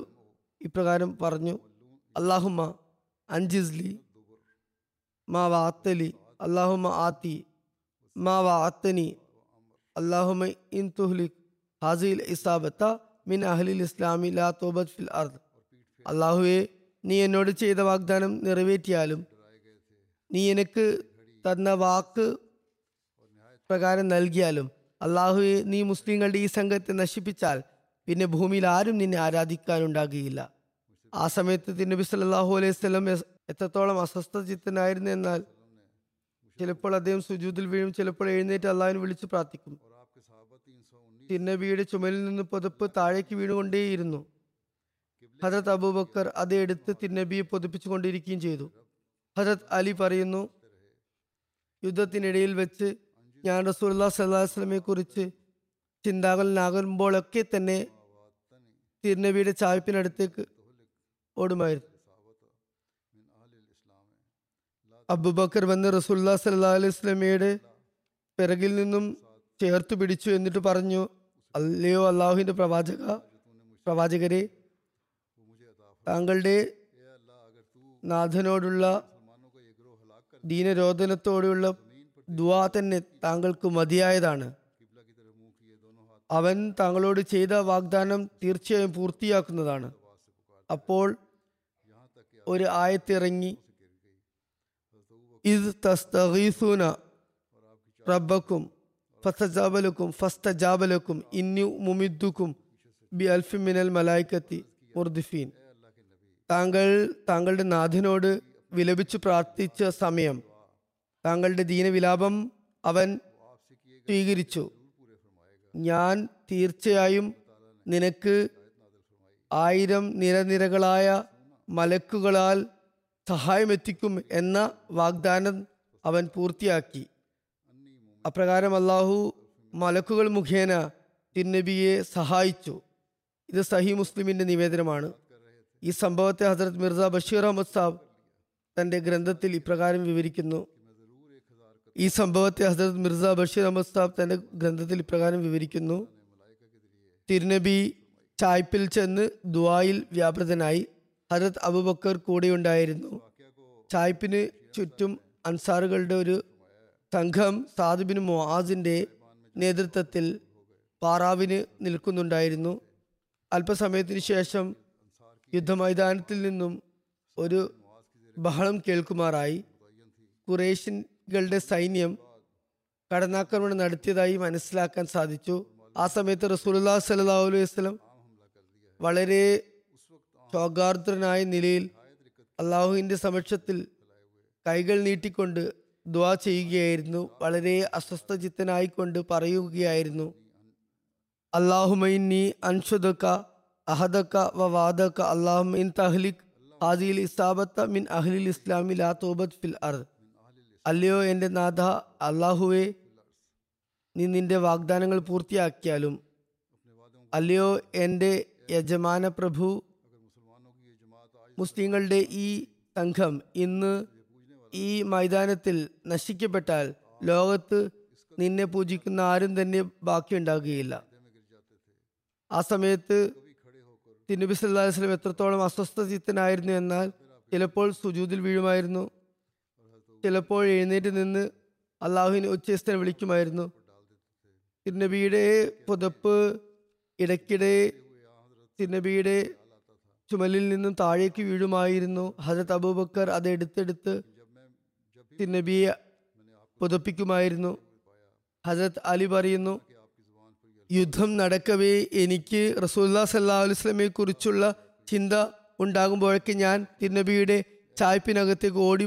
ഇപ്രകാരം പറഞ്ഞു: അല്ലാഹുമ്മ അൻജിസ്ലി മാ വാത്തലി, അല്ലാഹുമ്മ ആത്തി മാ വാത്തനി, അല്ലാഹുമ്മ ഇൻ തുഹ്ലിക് ഹാസിൽ ഇസാബത്ത മിൻ അഹ്ലിൽ ഇസ്ലാമി ലാ തൗബത് ഫിൽ അർദ്. അല്ലാഹുവേ, നീ എന്നോട് ചെയ്ത വാഗ്ദാനം നിറവേറ്റിയാലും നീ എനിക്ക് തന്ന വാക്ക് പ്രകാരം നൽകിയാലും അല്ലാഹുവെ, നീ മുസ്ലിങ്ങളുടെ ഈ സംഘത്തെ നശിപ്പിച്ചാൽ പിന്നെ ഭൂമിയിൽ ആരും നിന്നെ ആരാധിക്കാനുണ്ടാകുകയില്ല. ആ സമയത്ത് തിരുനബി സല്ലല്ലാഹു അലൈഹി വസല്ലം എത്രത്തോളം അസ്വസ്ഥചിത്തനായിരുന്നു എന്നാൽ, ചിലപ്പോൾ അദ്ദേഹം സുജൂദിൽ വീഴും, ചിലപ്പോൾ എഴുന്നേറ്റ് അള്ളാഹുവിനെ വിളിച്ചു പ്രാർത്ഥിക്കും. തിരുനബിയുടെ ചുമലിൽ നിന്ന് പുതപ്പ് താഴേക്ക് വീണുകൊണ്ടേയിരുന്നു. ഹദരത്ത് അബൂബക്കർ അത് എടുത്ത് തിരുനബിയെ പൊതിപ്പിച്ചു കൊണ്ടിരിക്കുകയും ചെയ്തു. ഹദരത്ത് അലി പറയുന്നു, യുദ്ധത്തിനിടയിൽ വെച്ച് ഞാൻ റസൂലുള്ളാഹി സ്വല്ലല്ലാഹു അലൈഹി വസല്ലമയെ കുറിച്ച് ചിന്താകലനാകുമ്പോഴൊക്കെ തന്നെ തിരുനബിയുടെ ചായ്പിനടുത്തേക്ക് ഓടുമായിരുന്നു. അബൂബക്കർ വന്ന് റസൂലുള്ളാഹി സ്വല്ലല്ലാഹു അലൈഹി വസല്ലമയുടെ പിറകിൽ നിന്നും ചേർത്ത് പിടിച്ചു. എന്നിട്ട് പറഞ്ഞു, അല്ലയോ അള്ളാഹുവിൻ്റെ പ്രവാചക പ്രവാചകരെ, താങ്കളുടെ നാഥനോടുള്ള ദീനരോധനത്തോടെയുള്ള ദുആ തന്നെ താങ്കൾക്ക് മതിയായതാണ്. അവൻ താങ്കളോട് ചെയ്ത വാഗ്ദാനം തീർച്ചയായും പൂർത്തിയാക്കുന്നതാണ്. അപ്പോൾ ഒരു ആയത്തിറങ്ങി, ഇദ് തസ്തഗീസുന റബ്ബക്കും ഫസ്തജാബ ലക്കും ഫസ്തജാബ ലക്കും ഇന്നി മുമിദ്ദുക്കും ബി അൽഫി മിനൽ മലായിക്കത്തി മുർദിഫീൻ. താങ്കൾ താങ്കളുടെ നാഥനോട് വിലപിച്ചു പ്രാർത്ഥിച്ച സമയം താങ്കളുടെ ദീനവിലാപം അവൻ സ്വീകരിച്ചു. ഞാൻ തീർച്ചയായും നിനക്ക് ആയിരം നിരനിരകളായ മലക്കുകളാൽ സഹായമെത്തിക്കും എന്ന വാഗ്ദാനം അവൻ പൂർത്തിയാക്കി. അപ്രകാരം അള്ളാഹു മലക്കുകൾ മുഖേന തിരുനബിയെ സഹായിച്ചു. ഇത് സഹീഹ് മുസ്ലിമിൻ്റെ നിവേദനമാണ്. ഈ സംഭവത്തെ ഹസ്രത്ത് മിർസ ബഷീർ അഹമ്മദ് സാബ് തൻ്റെ ഗ്രന്ഥത്തിൽ ഇപ്രകാരം വിവരിക്കുന്നു. ഈ സംഭവത്തെ ഹസ്രത്ത് മിർസ ബഷീർ അഹമ്മദ് സാബ് തൻ്റെ ഗ്രന്ഥത്തിൽ ഇപ്രകാരം വിവരിക്കുന്നു തിരുനബി ചായ്പിൽ ചെന്ന് ദുആയിൽ വ്യാപൃതനായി. ഹസ്രത്ത് അബൂബക്കർ കൂടെയുണ്ടായിരുന്നു. ചായ്പിന് ചുറ്റും അൻസാറുകളുടെ ഒരു സംഘം സാദ് ബിൻ മുആസിൻ്റെ നേതൃത്വത്തിൽ പാറാവിന് നിൽക്കുന്നുണ്ടായിരുന്നു. അല്പസമയത്തിന് ശേഷം യുദ്ധമൈതാനത്തിൽ നിന്നും ഒരു ബഹളം കേൾക്കുമാറായി. ഖുറൈശികളുടെ സൈന്യം കടന്നാക്രമണം നടത്തിയതായി മനസ്സിലാക്കാൻ സാധിച്ചു. ആ സമയത്ത് റസൂലുള്ളാഹി സ്വല്ലല്ലാഹു അലൈഹി വസല്ലം വളരെ ശോകാർദ്രനായ നിലയിൽ അള്ളാഹുവിൻ്റെ സമക്ഷത്തിൽ കൈകൾ നീട്ടിക്കൊണ്ട് ദുആ ചെയ്യുകയായിരുന്നു. വളരെ അസ്വസ്ഥചിത്തനായിക്കൊണ്ട് പറയുകയായിരുന്നു, അല്ലാഹുമ്മ ഇന്നി അൻഷുദക അഹദക വ വാദക അല്ലാഹുമ്മ ഇൻ തഹ്ലിക് ഹാദിൽ ഇസാബത്ത മിൻ അഹ്ലിൽ ഇസ്ലാമി ലാ തൗബത് ഫിൽ അർദ്. അല്ലയോ എൻ്റെ നാഥ അല്ലാഹുവേ, നീ നിൻ്റെ വാഗ്ദാനങ്ങൾ പൂർത്തിയാക്കിയാലും അല്ലയോ എൻ്റെ യജമാന പ്രഭു, മുസ്ലിങ്ങളുടെ ഈ സംഘം ഇന്ന് ഈ മൈതാനത്തിൽ നശിക്കപ്പെട്ടാൽ ലോകത്ത് നിന്നെ പൂജിക്കുന്ന ആരും തന്നെ ബാക്കിയുണ്ടാകുകയില്ല. ആ സമയത്ത് തിരുനബി സല്ലല്ലാഹു അലൈഹി വസല്ലം എത്രത്തോളം അസ്വസ്ഥചിത്തനായിരുന്നു എന്നാൽ ചിലപ്പോൾ സുജൂദിൽ വീഴുമായിരുന്നു, ചിലപ്പോൾ എഴുന്നേറ്റ് നിന്ന് അള്ളാഹുവിനെ ഉച്ചസ്ഥനെ വിളിക്കുമായിരുന്നു. തിരുനബിയുടെ പുതപ്പ് ഇടയ്ക്കിടെ തിരുനബിയുടെ ചുമലിൽ നിന്നും താഴേക്ക് വീഴുമായിരുന്നു. ഹജരത്ത് അബൂബക്കർ അത് എടുത്തെടുത്ത് തിരുനബിയെ പുതപ്പിക്കുമായിരുന്നു. ഹജരത്ത് അലി പറയുന്നു, യുദ്ധം നടക്കവേ എനിക്ക് റസൂലുള്ളാഹി സ്വല്ലല്ലാഹു അലൈഹി വസല്ലമയെ കുറിച്ചുള്ള ചിന്ത ഉണ്ടാകുമ്പോഴൊക്കെ ഞാൻ തിരുനബിയുടെ ചായ്പിനകത്തേക്ക് ഓടി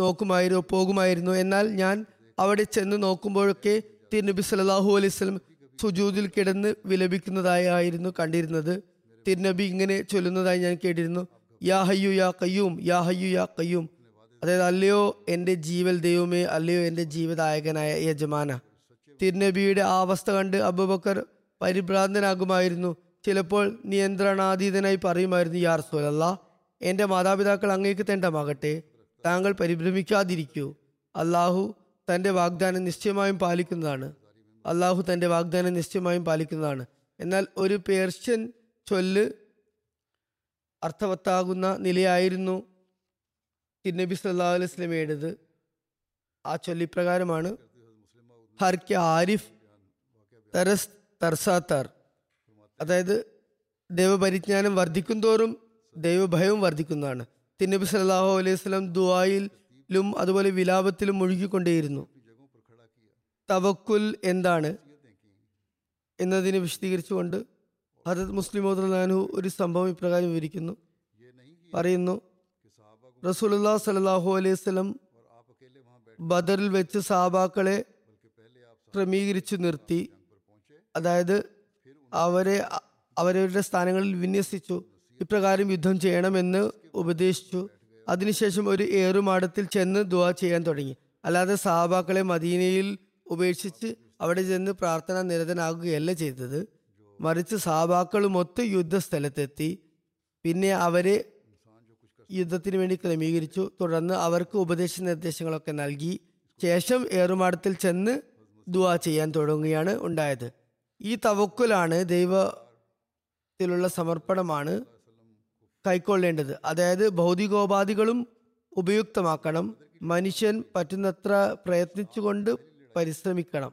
നോക്കുമായിരുന്നു പോകുമായിരുന്നു. എന്നാൽ ഞാൻ അവിടെ ചെന്ന് നോക്കുമ്പോഴൊക്കെ തിരുനബി സല്ലല്ലാഹു അലൈഹി വസല്ലം സുജൂദിൽ കിടന്ന് വിലപിക്കുന്നതായിരുന്നു കണ്ടിരുന്നത്. തിരുനബി ഇങ്ങനെ ചൊല്ലുന്നതായി ഞാൻ കേട്ടിരുന്നു, യാ ഹയ്യു യാ ഖയ്യൂം, യാ ഹയ്യു യാ ഖയ്യൂം. അതായത്, അല്ലയോ എൻ്റെ ജീവൽ ദൈവമേ, അല്ലയോ എൻ്റെ ജീവദായകനായ യജമാന. തിരുനബിയുടെ ആ അവസ്ഥ കണ്ട് അബൂബക്കർ പരിഭ്രാന്തനാകുമായിരുന്നു. ചിലപ്പോൾ നിയന്ത്രണാതീതനായി പറയുമായിരുന്നു, യാ റസൂലല്ലാഹ്, എൻ്റെ മാതാപിതാക്കൾ അങ്ങേക്ക് തേണ്ടമാകട്ടെ, താങ്കൾ പരിഭ്രമിക്കാതിരിക്കൂ, അള്ളാഹു തൻ്റെ വാഗ്ദാനം നിശ്ചയമായും പാലിക്കുന്നതാണ് അള്ളാഹു തൻ്റെ വാഗ്ദാനം നിശ്ചയമായും പാലിക്കുന്നതാണ് എന്നാൽ ഒരു പേർഷ്യൻ ചൊല്ല് അർത്ഥവത്താകുന്ന നിലയായിരുന്നു തിരുനബി സല്ലല്ലാഹു അലൈഹി വസല്ലമയുടേത്. ആ ചൊല്ലിപ്രകാരമാണ്, ഹർ കെ ആരിഫ് തരസ് തർസാത്താർ. അതായത്, ദൈവപരിജ്ഞാനം വർദ്ധിക്കും തോറും ദൈവഭയവും വർദ്ധിക്കുന്നതാണ്. തിരുനബി സല്ലല്ലാഹു അലൈഹി വസല്ലം ദുആയിലും അതുപോലെ വിലാപത്തിലും മുഴുകിക്കൊണ്ടേയിരുന്നു. തവക്കുൽ എന്താണ് എന്നതിനെ വിശദീകരിച്ചുകൊണ്ട് ഹദരത്ത് മുസ്ലിം റളിയല്ലാഹു ഒരു സംഭവം ഇപ്രകാരം വിവരിക്കുന്നു, പറയുന്നു, റസൂലുള്ളാഹി സ്വല്ലല്ലാഹു അലൈഹി വസല്ലം ബദറിൽ വെച്ച് സഹാബാക്കളെ ക്രമീകരിച്ചു നിർത്തി. അതായത്, അവരെ അവരവരുടെ സ്ഥാനങ്ങളിൽ വിന്യസിച്ചു. ഇപ്രകാരം യുദ്ധം ചെയ്യണമെന്ന് ഉപദേശിച്ചു. അതിനുശേഷം ഒരു ഏറുമാടത്തിൽ ചെന്ന് ദുആ ചെയ്യാൻ തുടങ്ങി. അല്ലാതെ സഹാബാക്കളെ മദീനയിൽ ഉപേക്ഷിച്ച് അവിടെ ചെന്ന് പ്രാർത്ഥനാ നിരതനാകുകയല്ല ചെയ്തത്. മറിച്ച് സഹാബാക്കളുമൊത്ത് യുദ്ധസ്ഥലത്തെത്തി. പിന്നെ അവരെ യുദ്ധത്തിന് വേണ്ടി ക്രമീകരിച്ചു. തുടർന്ന് അവർക്ക് ഉപദേശ നിർദ്ദേശങ്ങളൊക്കെ നൽകി. ശേഷം ഏറുമാടത്തിൽ ചെന്ന് ദുആ ചെയ്യാൻ തുടങ്ങുകയാണ് ഉണ്ടായത്. ഈ തവക്കുലാണ്, ദൈവത്തിലുള്ള സമർപ്പണമാണ് കൈക്കൊള്ളേണ്ടത്. അതായത്, ഭൗതികോപാധികളും ഉപയുക്തമാക്കണം. മനുഷ്യൻ പറ്റുന്നത്ര പ്രയത്നിച്ചുകൊണ്ട് പരിശ്രമിക്കണം.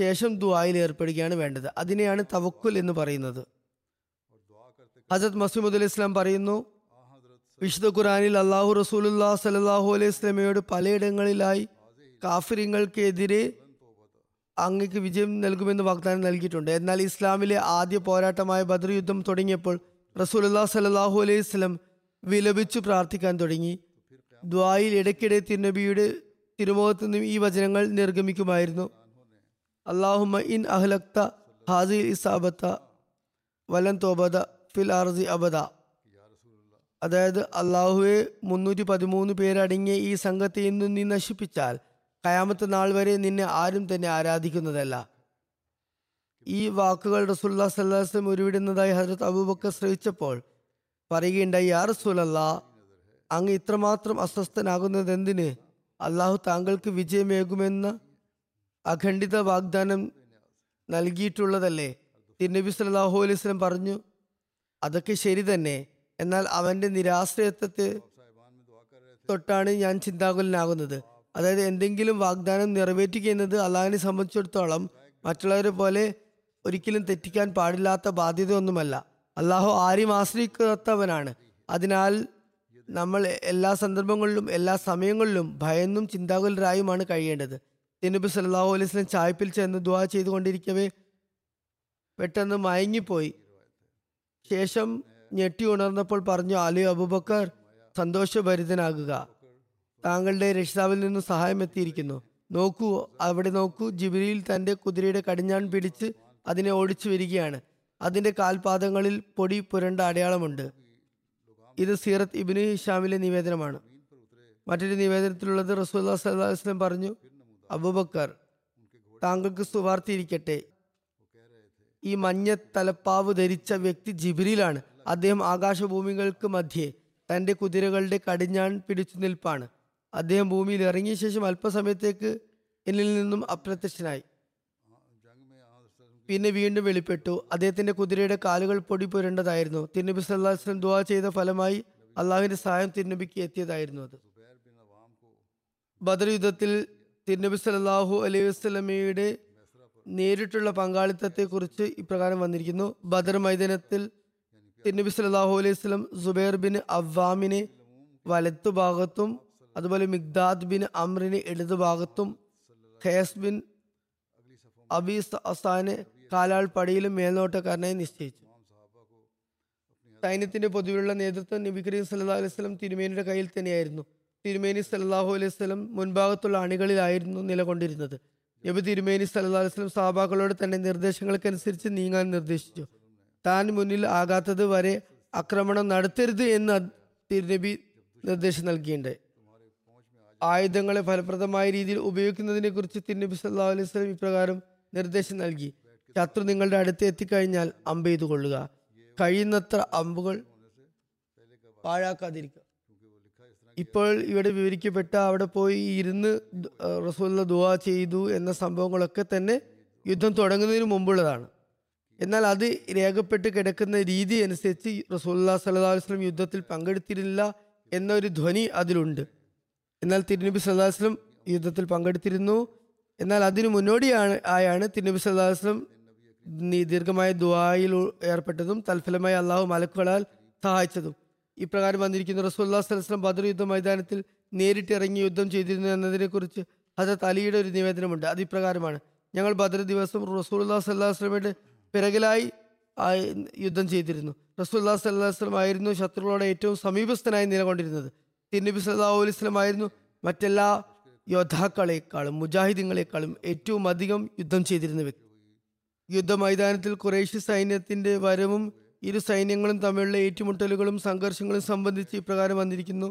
ശേഷം ദുആയിൽ ഏർപ്പെടുകയാണ് വേണ്ടത്. അതിനെയാണ് തവക്കുൽ എന്ന് പറയുന്നത്. ഹജത് മസീഹ് അലൈഹി ഇസ്ലാം പറയുന്നു, വിശുദ്ധ ഖുർആനിൽ അള്ളാഹു റസൂലുള്ളാഹി സ്വല്ലല്ലാഹു അലൈഹി വസല്ലമയോട് പലയിടങ്ങളിലായി കാഫിറിങ്ങൾക്കെതിരെ അങ്ങക്ക് വിജയം നൽകുമെന്ന് വാഗ്ദാനം നൽകിയിട്ടുണ്ട്. എന്നാൽ ഇസ്ലാമിലെ ആദ്യ പോരാട്ടമായ ബദർ യുദ്ധം തുടങ്ങിയപ്പോൾ റസൂലുള്ളാഹി സ്വല്ലല്ലാഹു അലൈഹി വസല്ലം വിലപിച്ചു പ്രാർത്ഥിക്കാൻ തുടങ്ങി. ദുആയിൽ ഇടയ്ക്കിടെ തിരുനബിയുടെ തിരുമുഖത്തു നിന്നും ഈ വചനങ്ങൾ നിർഗമിക്കുമായിരുന്നു, അല്ലാഹുമ്മ ഇൻ അഹ്ലക്ത ഹാസിൽ ഇസാബത വലൻ തോബത ഫിൽ അർദി അബദ. അതായത്, അള്ളാഹുവെ മുന്നൂറ്റി പതിമൂന്ന് പേരടങ്ങിയ ഈ സംഘത്തെ ഇന്ന് നീ നശിപ്പിച്ചാൽ ഖയാമത്ത് നാൾ വരെ നിന്നെ ആരും തന്നെ ആരാധിക്കുന്നതല്ല. ഈ വാക്കുകൾ റസൂലുള്ളാഹി സ്വല്ലല്ലാഹു അലൈഹി വസല്ലം ഉരുവിടുന്നതായി ഹജരത്ത് അബൂബക്കർ ശ്രവിച്ചപ്പോൾ പറയുകയുണ്ടായി, യാ റസൂലല്ലാഹ്, അങ്ങ് ഇത്രമാത്രം അസ്വസ്ഥനാകുന്നത് എന്തിന്? അള്ളാഹു താങ്കൾക്ക് വിജയമേകുമെന്ന അഖണ്ഡിത വാഗ്ദാനം നൽകിയിട്ടുള്ളതല്ലേ? തിരുനബി സല്ലല്ലാഹു അലൈഹി വസല്ലം പറഞ്ഞു, അതൊക്കെ ശരി തന്നെ, എന്നാൽ അവൻ്റെ നിരാശ്രയത്വത്തെ തൊട്ടാണ് ഞാൻ ചിന്താകുലനാകുന്നത്. അതായത്, എന്തെങ്കിലും വാഗ്ദാനം നിറവേറ്റുക എന്നത് അള്ളാഹിനെ സംബന്ധിച്ചിടത്തോളം മറ്റുള്ളവരെ പോലെ ഒരിക്കലും തെറ്റിക്കാൻ പാടില്ലാത്ത ബാധ്യത ഒന്നുമല്ല. അള്ളാഹു ആരെയും ആശ്രയിക്കാത്തവനാണ്. അതിനാൽ നമ്മൾ എല്ലാ സന്ദർഭങ്ങളിലും എല്ലാ സമയങ്ങളിലും ഭയന്നും ചിന്താകുലരായുമാണ് കഴിയേണ്ടത്. തിരുനബി സല്ലല്ലാഹു അലൈഹി വസല്ലം ചായ്പിൽ ചെന്ന് ദുആ ചെയ്തുകൊണ്ടിരിക്കവേ പെട്ടെന്ന് മയങ്ങിപ്പോയി. ശേഷം ഞെട്ടി ഉണർന്നപ്പോൾ പറഞ്ഞു, അലി അബൂബക്കർ, സന്തോഷഭരിതനാകുക, താങ്കളുടെ രക്ഷിതാവിൽ നിന്ന് സഹായം എത്തിയിരിക്കുന്നു. നോക്കൂ, അവിടെ നോക്കൂ, ജിബ്രീൽ തൻ്റെ കുതിരയുടെ കടിഞ്ഞാൺ പിടിച്ച് അതിനെ ഓടിച്ചു വരികയാണ്. അതിൻ്റെ കാൽപാദങ്ങളിൽ പൊടി പുരണ്ട അടയാളമുണ്ട്. ഇത് സീറത്ത് ഇബ്നു ഹിഷാമിലെ നിവേദനമാണ്. മറ്റൊരു നിവേദനത്തിലുള്ളത്, റസൂലുള്ളാഹി സ്വല്ലല്ലാഹു അലൈഹി വസല്ലം പറഞ്ഞു, അബൂബക്കർ, താങ്കൾക്ക് സുവാർത്തയിരിക്കട്ടെ, ഈ മഞ്ഞ തലപ്പാവ് ധരിച്ച വ്യക്തി ജിബ്രീലാണ്. അദ്ദേഹം ആകാശഭൂമികൾക്ക് മധ്യേ തൻ്റെ കുതിരകളുടെ കടിഞ്ഞാൺ പിടിച്ചു നിൽപ്പാണ്. അദ്ദേഹം ഭൂമിയിൽ ഇറങ്ങിയ ശേഷം അല്പസമയത്തേക്ക് എന്നിൽ നിന്നും അപ്രത്യക്ഷനായി. പിന്നെ വീണ്ടും വെളിപ്പെട്ടു. അദ്ദേഹത്തിൻ്റെ കുതിരയുടെ കാലുകൾ പൊടി പുരണ്ടതായിരുന്നു. തിരുനബി സല്ലല്ലാഹു അലൈഹി വസല്ലം ദുആ ചെയ്ത ഫലമായി അള്ളാഹുവിൻ്റെ സഹായം തിരുനബിക്ക് എത്തിയതായിരുന്നു അത്. ബദർ യുദ്ധത്തിൽ തിരുനബി സല്ലല്ലാഹു അലൈഹി വസല്ലമയുടെ നേരിട്ടുള്ള പങ്കാളിത്തത്തെക്കുറിച്ച് ഇപ്രകാരം വന്നിരിക്കുന്നു. ബദർ മൈതാനത്തിൽ തിരുനബി സല്ലല്ലാഹു അലൈഹി വസല്ലം സുബൈർ ബിൻ അവ്വാമിനെ വലത്തു ഭാഗത്തും അതുപോലെ മിഖ്ദാദ് ബിൻ അമ്രിനെ ഇടതു ഭാഗത്തും ഖേസ് ബിൻ അബി അസാനെ കാലാൾ പടിയിലും മേൽനോട്ടക്കാരനായി നിശ്ചയിച്ചു. സൈന്യത്തിന്റെ പൊതുവിലുള്ള നേതൃത്വം നബി കരീം സല്ലല്ലാഹു അലൈഹി വസല്ലം തിരുമേനിയുടെ കയ്യിൽ തന്നെയായിരുന്നു. തിരുമേനി സല്ലല്ലാഹു അലൈഹി വസല്ലം മുൻഭാഗത്തുള്ള അണികളിലായിരുന്നു നിലകൊണ്ടിരുന്നത്. നബി തിരുമേനി സല്ലല്ലാഹു അലൈഹി വസല്ലം സഹാബാക്കളോട് തന്റെ നിർദ്ദേശങ്ങൾക്കനുസരിച്ച് നീങ്ങാൻ നിർദ്ദേശിച്ചു. താൻ മുന്നിൽ ആകാത്തത് വരെ ആക്രമണം നടത്തരുത് എന്ന് തിരുനബി നിർദ്ദേശം നൽകിയിട്ടുണ്ട്. ആയുധങ്ങളെ ഫലപ്രദമായ രീതിയിൽ ഉപയോഗിക്കുന്നതിനെ കുറിച്ച് തിരുനബി സല്ലല്ലാഹു അലൈഹി വസല്ലം ഇപ്രകാരം നിർദ്ദേശം നൽകി: ശത്രു നിങ്ങളുടെ അടുത്ത് എത്തിക്കഴിഞ്ഞാൽ അമ്പ് ചെയ്തു കൊള്ളുക, കഴിയുന്നത്ര അമ്പുകൾ പാഴാക്കാതിരിക്കുക. ഇപ്പോൾ ഇവിടെ വിവരിക്കപ്പെട്ട അവിടെ പോയി ഇരുന്ന് റസൂലുള്ള ദുആ ചെയ്തു എന്ന സംഭവങ്ങളൊക്കെ തന്നെ യുദ്ധം തുടങ്ങുന്നതിന് മുമ്പുള്ളതാണ്. എന്നാൽ അത് രേഖപ്പെട്ട് കിടക്കുന്ന രീതി അനുസരിച്ച് റസൂലുള്ള സല്ലല്ലാഹു അലൈഹി വസല്ലം യുദ്ധത്തിൽ പങ്കെടുത്തിരുന്നില്ല എന്നൊരു ധ്വനി അതിലുണ്ട്. എന്നാൽ തിരുനബി സല്ലല്ലാഹു അലൈഹി വസല്ലം യുദ്ധത്തിൽ പങ്കെടുത്തിരുന്നു. എന്നാൽ അതിനു മുന്നോടിയാണ് ആയാണ് തിരുനബി സല്ലല്ലാഹു അലൈഹി വസല്ലം ദീർഘമായ ദുആയിൽ ഏർപ്പെട്ടതും തൽഫലമായി അള്ളാഹു മലക്കുകളാൽ സഹായിച്ചതും. ഇപ്രകാരം വന്നിരിക്കുന്നു: റസൂലുള്ളാഹി സ്വല്ലല്ലാഹു അലൈഹി വസല്ലം ബദർ യുദ്ധ മൈതാനത്തിൽ നേരിട്ടിറങ്ങി യുദ്ധം ചെയ്തിരുന്നു എന്നതിനെക്കുറിച്ച് ഹദരത്ത് അലിയുടെ ഒരു നിവേദനമുണ്ട്. അത് ഇപ്രകാരമാണ്: ഞങ്ങൾ ബദർ ദിവസം റസൂലുള്ളാഹി സ്വല്ലല്ലാഹു അലൈഹി വസല്ലമയുടെ പിറകിലായി യുദ്ധം ചെയ്തിരുന്നു. റസൂലുള്ളാഹി സ്വല്ലല്ലാഹു അലൈഹി വസല്ലം ആയിരുന്നു ശത്രുക്കളോട് ഏറ്റവും സമീപസ്ഥനായി നിലകൊണ്ടിരുന്നത്. തിരുനബി സല്ലല്ലാഹു അലൈഹി വസല്ലം ആയിരുന്നു മറ്റെല്ലാ യോദ്ധാക്കളെക്കാളും മുജാഹിദീങ്ങളെക്കാളും ഏറ്റവും അധികം യുദ്ധം ചെയ്തിരുന്ന വ്യക്തി. യുദ്ധ മൈതാനത്തിൽ ഖുറൈശി സൈന്യത്തിന്റെ വരവും ഇരു സൈന്യങ്ങളും തമ്മിലുള്ള ഏറ്റുമുട്ടലുകളും സംഘർഷങ്ങളും സംബന്ധിച്ച് ഇപ്രകാരം വന്നിരിക്കുന്നു: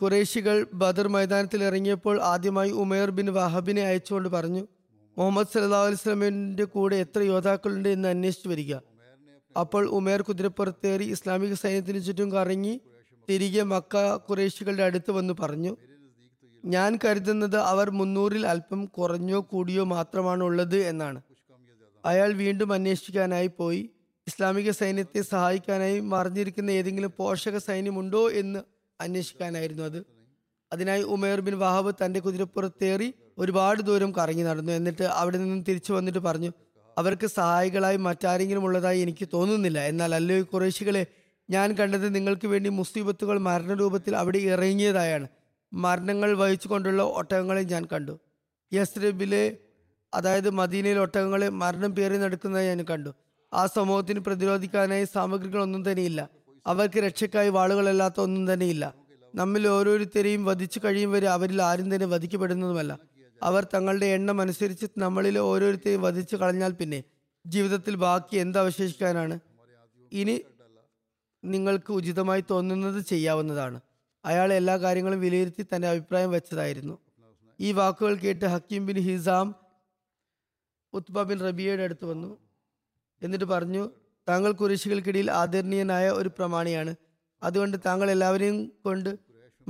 ഖുറൈശികൾ ബദർ മൈതാനത്തിൽ ഇറങ്ങിയപ്പോൾ ആദ്യമായി ഉമേർ ബിൻ വഹബിനെ അയച്ചുകൊണ്ട് പറഞ്ഞു, മുഹമ്മദ് സല്ലല്ലാഹു അലൈഹി വസല്ലമിന്റെ കൂടെ എത്ര യോദ്ധാക്കളുണ്ട് എന്ന് അന്വേഷിച്ചു വരിക. അപ്പോൾ ഉമേർ കുതിരപ്പുറത്തേറി ഇസ്ലാമിക സൈന്യത്തിന് ചുറ്റും കറങ്ങി തിരികെ മക്ക ഖുറൈശികളുടെ അടുത്ത് വന്ന് പറഞ്ഞു, ഞാൻ കരുതുന്നത് അവർ മുന്നൂറിൽ അല്പം കുറഞ്ഞോ കൂടിയോ മാത്രമാണ് ഉള്ളത് എന്നാണ്. അയാൾ വീണ്ടും അന്വേഷിക്കാനായി പോയി ഇസ്ലാമിക സൈന്യത്തെ സഹായിക്കാനായി മറിഞ്ഞിരിക്കുന്ന ഏതെങ്കിലും പോഷക സൈന്യമുണ്ടോ എന്ന് അന്വേഷിക്കാനായിരുന്നു അത്. അതിനായി ഉമേർ ബിൻ വഹാബ് തൻ്റെ കുതിരപ്പുറത്തേറി ഒരുപാട് ദൂരം കറങ്ങി നടന്നു. എന്നിട്ട് അവിടെ നിന്നും തിരിച്ചു വന്നിട്ട് പറഞ്ഞു, അവർക്ക് സഹായികളായി മറ്റാരെങ്കിലും ഉള്ളതായി എനിക്ക് തോന്നുന്നില്ല. എന്നാൽ അല്ലോ ഖുറൈശികളെ, ഞാൻ കണ്ടത് നിങ്ങൾക്ക് വേണ്ടി മുസീബത്തുകൾ മരണരൂപത്തിൽ അവിടെ ഇറങ്ങിയതായാണ്. മരണങ്ങൾ വഹിച്ചു കൊണ്ടുള്ള ഒട്ടകങ്ങളെ ഞാൻ കണ്ടു. യസ്രിബിലെ, അതായത് മദീനയിലെ ഒട്ടകങ്ങളെ മരണം പേറി നടക്കുന്നത് ഞാൻ കണ്ടു. ആ സമൂഹത്തിന് പ്രതിരോധിക്കാനായി സാമഗ്രികളൊന്നും തന്നെയില്ല. അവർക്ക് രക്ഷയ്ക്കായി വാളുകളല്ലാത്ത ഒന്നും തന്നെയില്ല. നമ്മിൽ ഓരോരുത്തരെയും വധിച്ചു കഴിയും വരെ അവരിൽ ആരും തന്നെ വധിക്കപ്പെടുന്നതുമല്ല. അവർ തങ്ങളുടെ എണ്ണം അനുസരിച്ച് നമ്മളിലെ ഓരോരുത്തരെയും വധിച്ചു കളഞ്ഞാൽ പിന്നെ ജീവിതത്തിൽ ബാക്കി എന്തവശേഷിക്കാനാണ്? ഇനി നിങ്ങൾക്ക് ഉചിതമായി തോന്നുന്നത് ചെയ്യാവുന്നതാണ്. അയാൾ എല്ലാ കാര്യങ്ങളും വിലയിരുത്തി തൻ്റെ അഭിപ്രായം വെച്ചതായിരുന്നു. ഈ വാക്കുകൾ കേട്ട് Hakim bin Hizam Utbah bin റബിയയുടെ അടുത്ത് വന്നു. എന്നിട്ട് പറഞ്ഞു, താങ്കൾ ഖുറൈശികൾക്കിടയിൽ ആദരണീയനായ ഒരു പ്രമാണിയാണ്. അതുകൊണ്ട് താങ്കൾ എല്ലാവരെയും കൊണ്ട്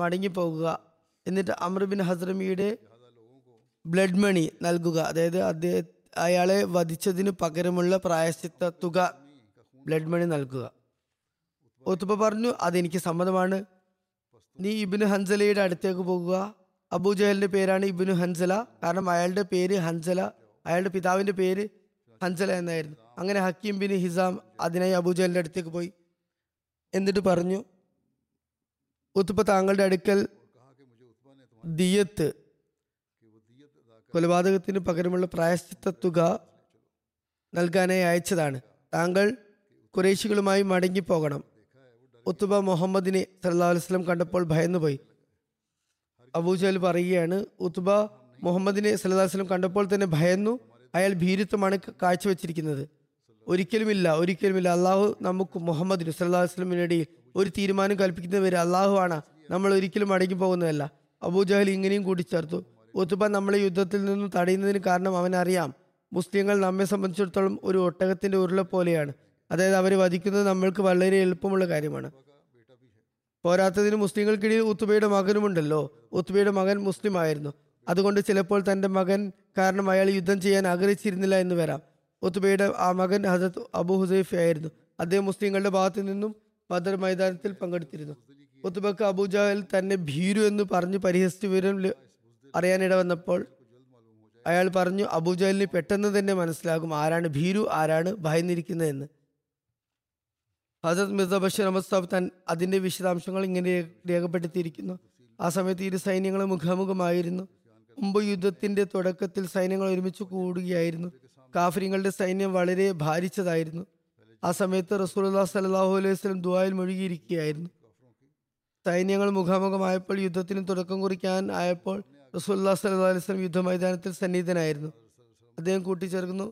മടങ്ങിപ്പോകുക. എന്നിട്ട് അമ്ര ബിൻ ഹസ്രമിയുടെ ബ്ലഡ് മണി നൽകുക, അതായത് അദ്ദേഹം അയാളെ വധിച്ചതിന് പകരമുള്ള പ്രായശ്ചിത്ത തുക ബ്ലഡ് മണി നൽകുക. ഉത്ബ പറഞ്ഞു, അതെനിക്ക് സമ്മതമാണ്. നീ ഇബ്നു ഹൻസലയുടെ അടുത്തേക്ക് പോകുക. അബൂജഹലിന്റെ പേരാണ് ഇബ്നു ഹൻസല, കാരണം അയാളുടെ പേര് ഹൻസല, അയാളുടെ പിതാവിന്റെ പേര് ഹൻസല എന്നായിരുന്നു. അങ്ങനെ ഹക്കീം ബിൻ ഹിസാം അതിനായി അബൂജഹലിന്റെ അടുത്തേക്ക് പോയി. എന്നിട്ട് പറഞ്ഞു, ഉത്ബ താങ്കളുടെ അടുക്കൽ ദിയത്ത്, കൊലപാതകത്തിന് പകരമുള്ള പ്രായശ്ചിത്ത തുക നൽകാനായി അയച്ചതാണ്. താങ്കൾ ഖുറൈശികളുമായി മടങ്ങിപ്പോകണം. ഉത്ബ മുഹമ്മദിനെ സല്ലല്ലാഹു അലൈഹി വസല്ലം കണ്ടപ്പോൾ ഭയന്നുപോയി. അബൂജഹൽ പറയുകയാണ്, ഉത്ബ മുഹമ്മദിനെ സല്ലല്ലാഹു അലൈഹി വസല്ലം കണ്ടപ്പോൾ തന്നെ ഭയന്നു. അയാൾ ഭീരുത്വമാണ് കാഴ്ചവെച്ചിരിക്കുന്നത്. ഒരിക്കലുമില്ല, ഒരിക്കലുമില്ല. അള്ളാഹു നമുക്ക് മുഹമ്മദിനും സല്ലല്ലാഹു അലൈഹി വസല്ലമിനിടയിൽ ഒരു തീരുമാനം കൽപ്പിക്കുന്നവരെ അള്ളാഹുവാണ്. നമ്മൾ ഒരിക്കലും മടങ്ങി പോകുന്നതല്ല. അബൂജഹൽ ഇങ്ങനെയും കൂട്ടിച്ചേർത്തു, ഉത്ബ നമ്മളെ യുദ്ധത്തിൽ നിന്നും തടയുന്നതിന് കാരണം അവനറിയാം, മുസ്ലിങ്ങൾ നമ്മെ സംബന്ധിച്ചിടത്തോളം ഒരു ഒട്ടകത്തിന്റെ ഉരുള പോലെയാണ്. അതായത് അവരെ വധിക്കുന്നത് നമ്മൾക്ക് വളരെ എളുപ്പമുള്ള കാര്യമാണ്. പോരാത്തതിന് മുസ്ലിങ്ങൾക്കിടയിൽ ഉത്ബയുടെ മകനുമുണ്ടല്ലോ. ഉത്ബയുടെ മകൻ മുസ്ലിം ആയിരുന്നു. അതുകൊണ്ട് ചിലപ്പോൾ തൻ്റെ മകൻ കാരണം അയാൾ യുദ്ധം ചെയ്യാൻ ആഗ്രഹിച്ചിരുന്നില്ല എന്ന് വരാം. ഉത്ബയുടെ ആ മകൻ ഹസരത്ത് അബു ഹുസൈഫയായിരുന്നു. അദ്ദേഹം മുസ്ലിങ്ങളുടെ ഭാഗത്തു നിന്നും ബദർ മൈതാനത്തിൽ പങ്കെടുത്തിരുന്നു. ഉത്ബക്ക് അബൂജഹൽ തന്നെ ഭീരു എന്ന് പറഞ്ഞ് പരിഹസിച്ചു വിവരം അറിയാനിട വന്നപ്പോൾ അയാൾ പറഞ്ഞു, അബൂജഹലിന് പെട്ടെന്ന് തന്നെ മനസ്സിലാകും ആരാണ് ഭീരു, ആരാണ് ഭയന്നിരിക്കുന്നതെന്ന്. ഹസരത്ത് മിർസ ബഷീർ അഹ്മദ് സാഹിബ് താൻ അതിൻ്റെ വിശദാംശങ്ങൾ ഇങ്ങനെ രേഖപ്പെടുത്തിയിരിക്കുന്നു. ആ സമയത്ത് ഇരു സൈന്യങ്ങൾ മുഖാമുഖമായിരുന്നു. മുമ്പ് യുദ്ധത്തിൻ്റെ തുടക്കത്തിൽ സൈന്യങ്ങൾ ഒരുമിച്ച് കൂടുകയായിരുന്നു. കാഫര്യങ്ങളുടെ സൈന്യം വളരെ ഭാരിച്ചതായിരുന്നു. ആ സമയത്ത് റസൂലുള്ളാഹി സ്വല്ലല്ലാഹു അലൈഹി വസല്ലം ദുആയിൽ മുഴുകിയിരിക്കുകയായിരുന്നു. സൈന്യങ്ങൾ മുഖാമുഖമായപ്പോൾ യുദ്ധത്തിന് തുടക്കം കുറിക്കാൻ ആയപ്പോൾ റസൂലുള്ളാഹി സ്വല്ലല്ലാഹു അലൈഹി വസല്ലം യുദ്ധ മൈതാനത്തിൽ സന്നിഹിതനായിരുന്നു. അദ്ദേഹം കൂട്ടിച്ചേർക്കുന്നു,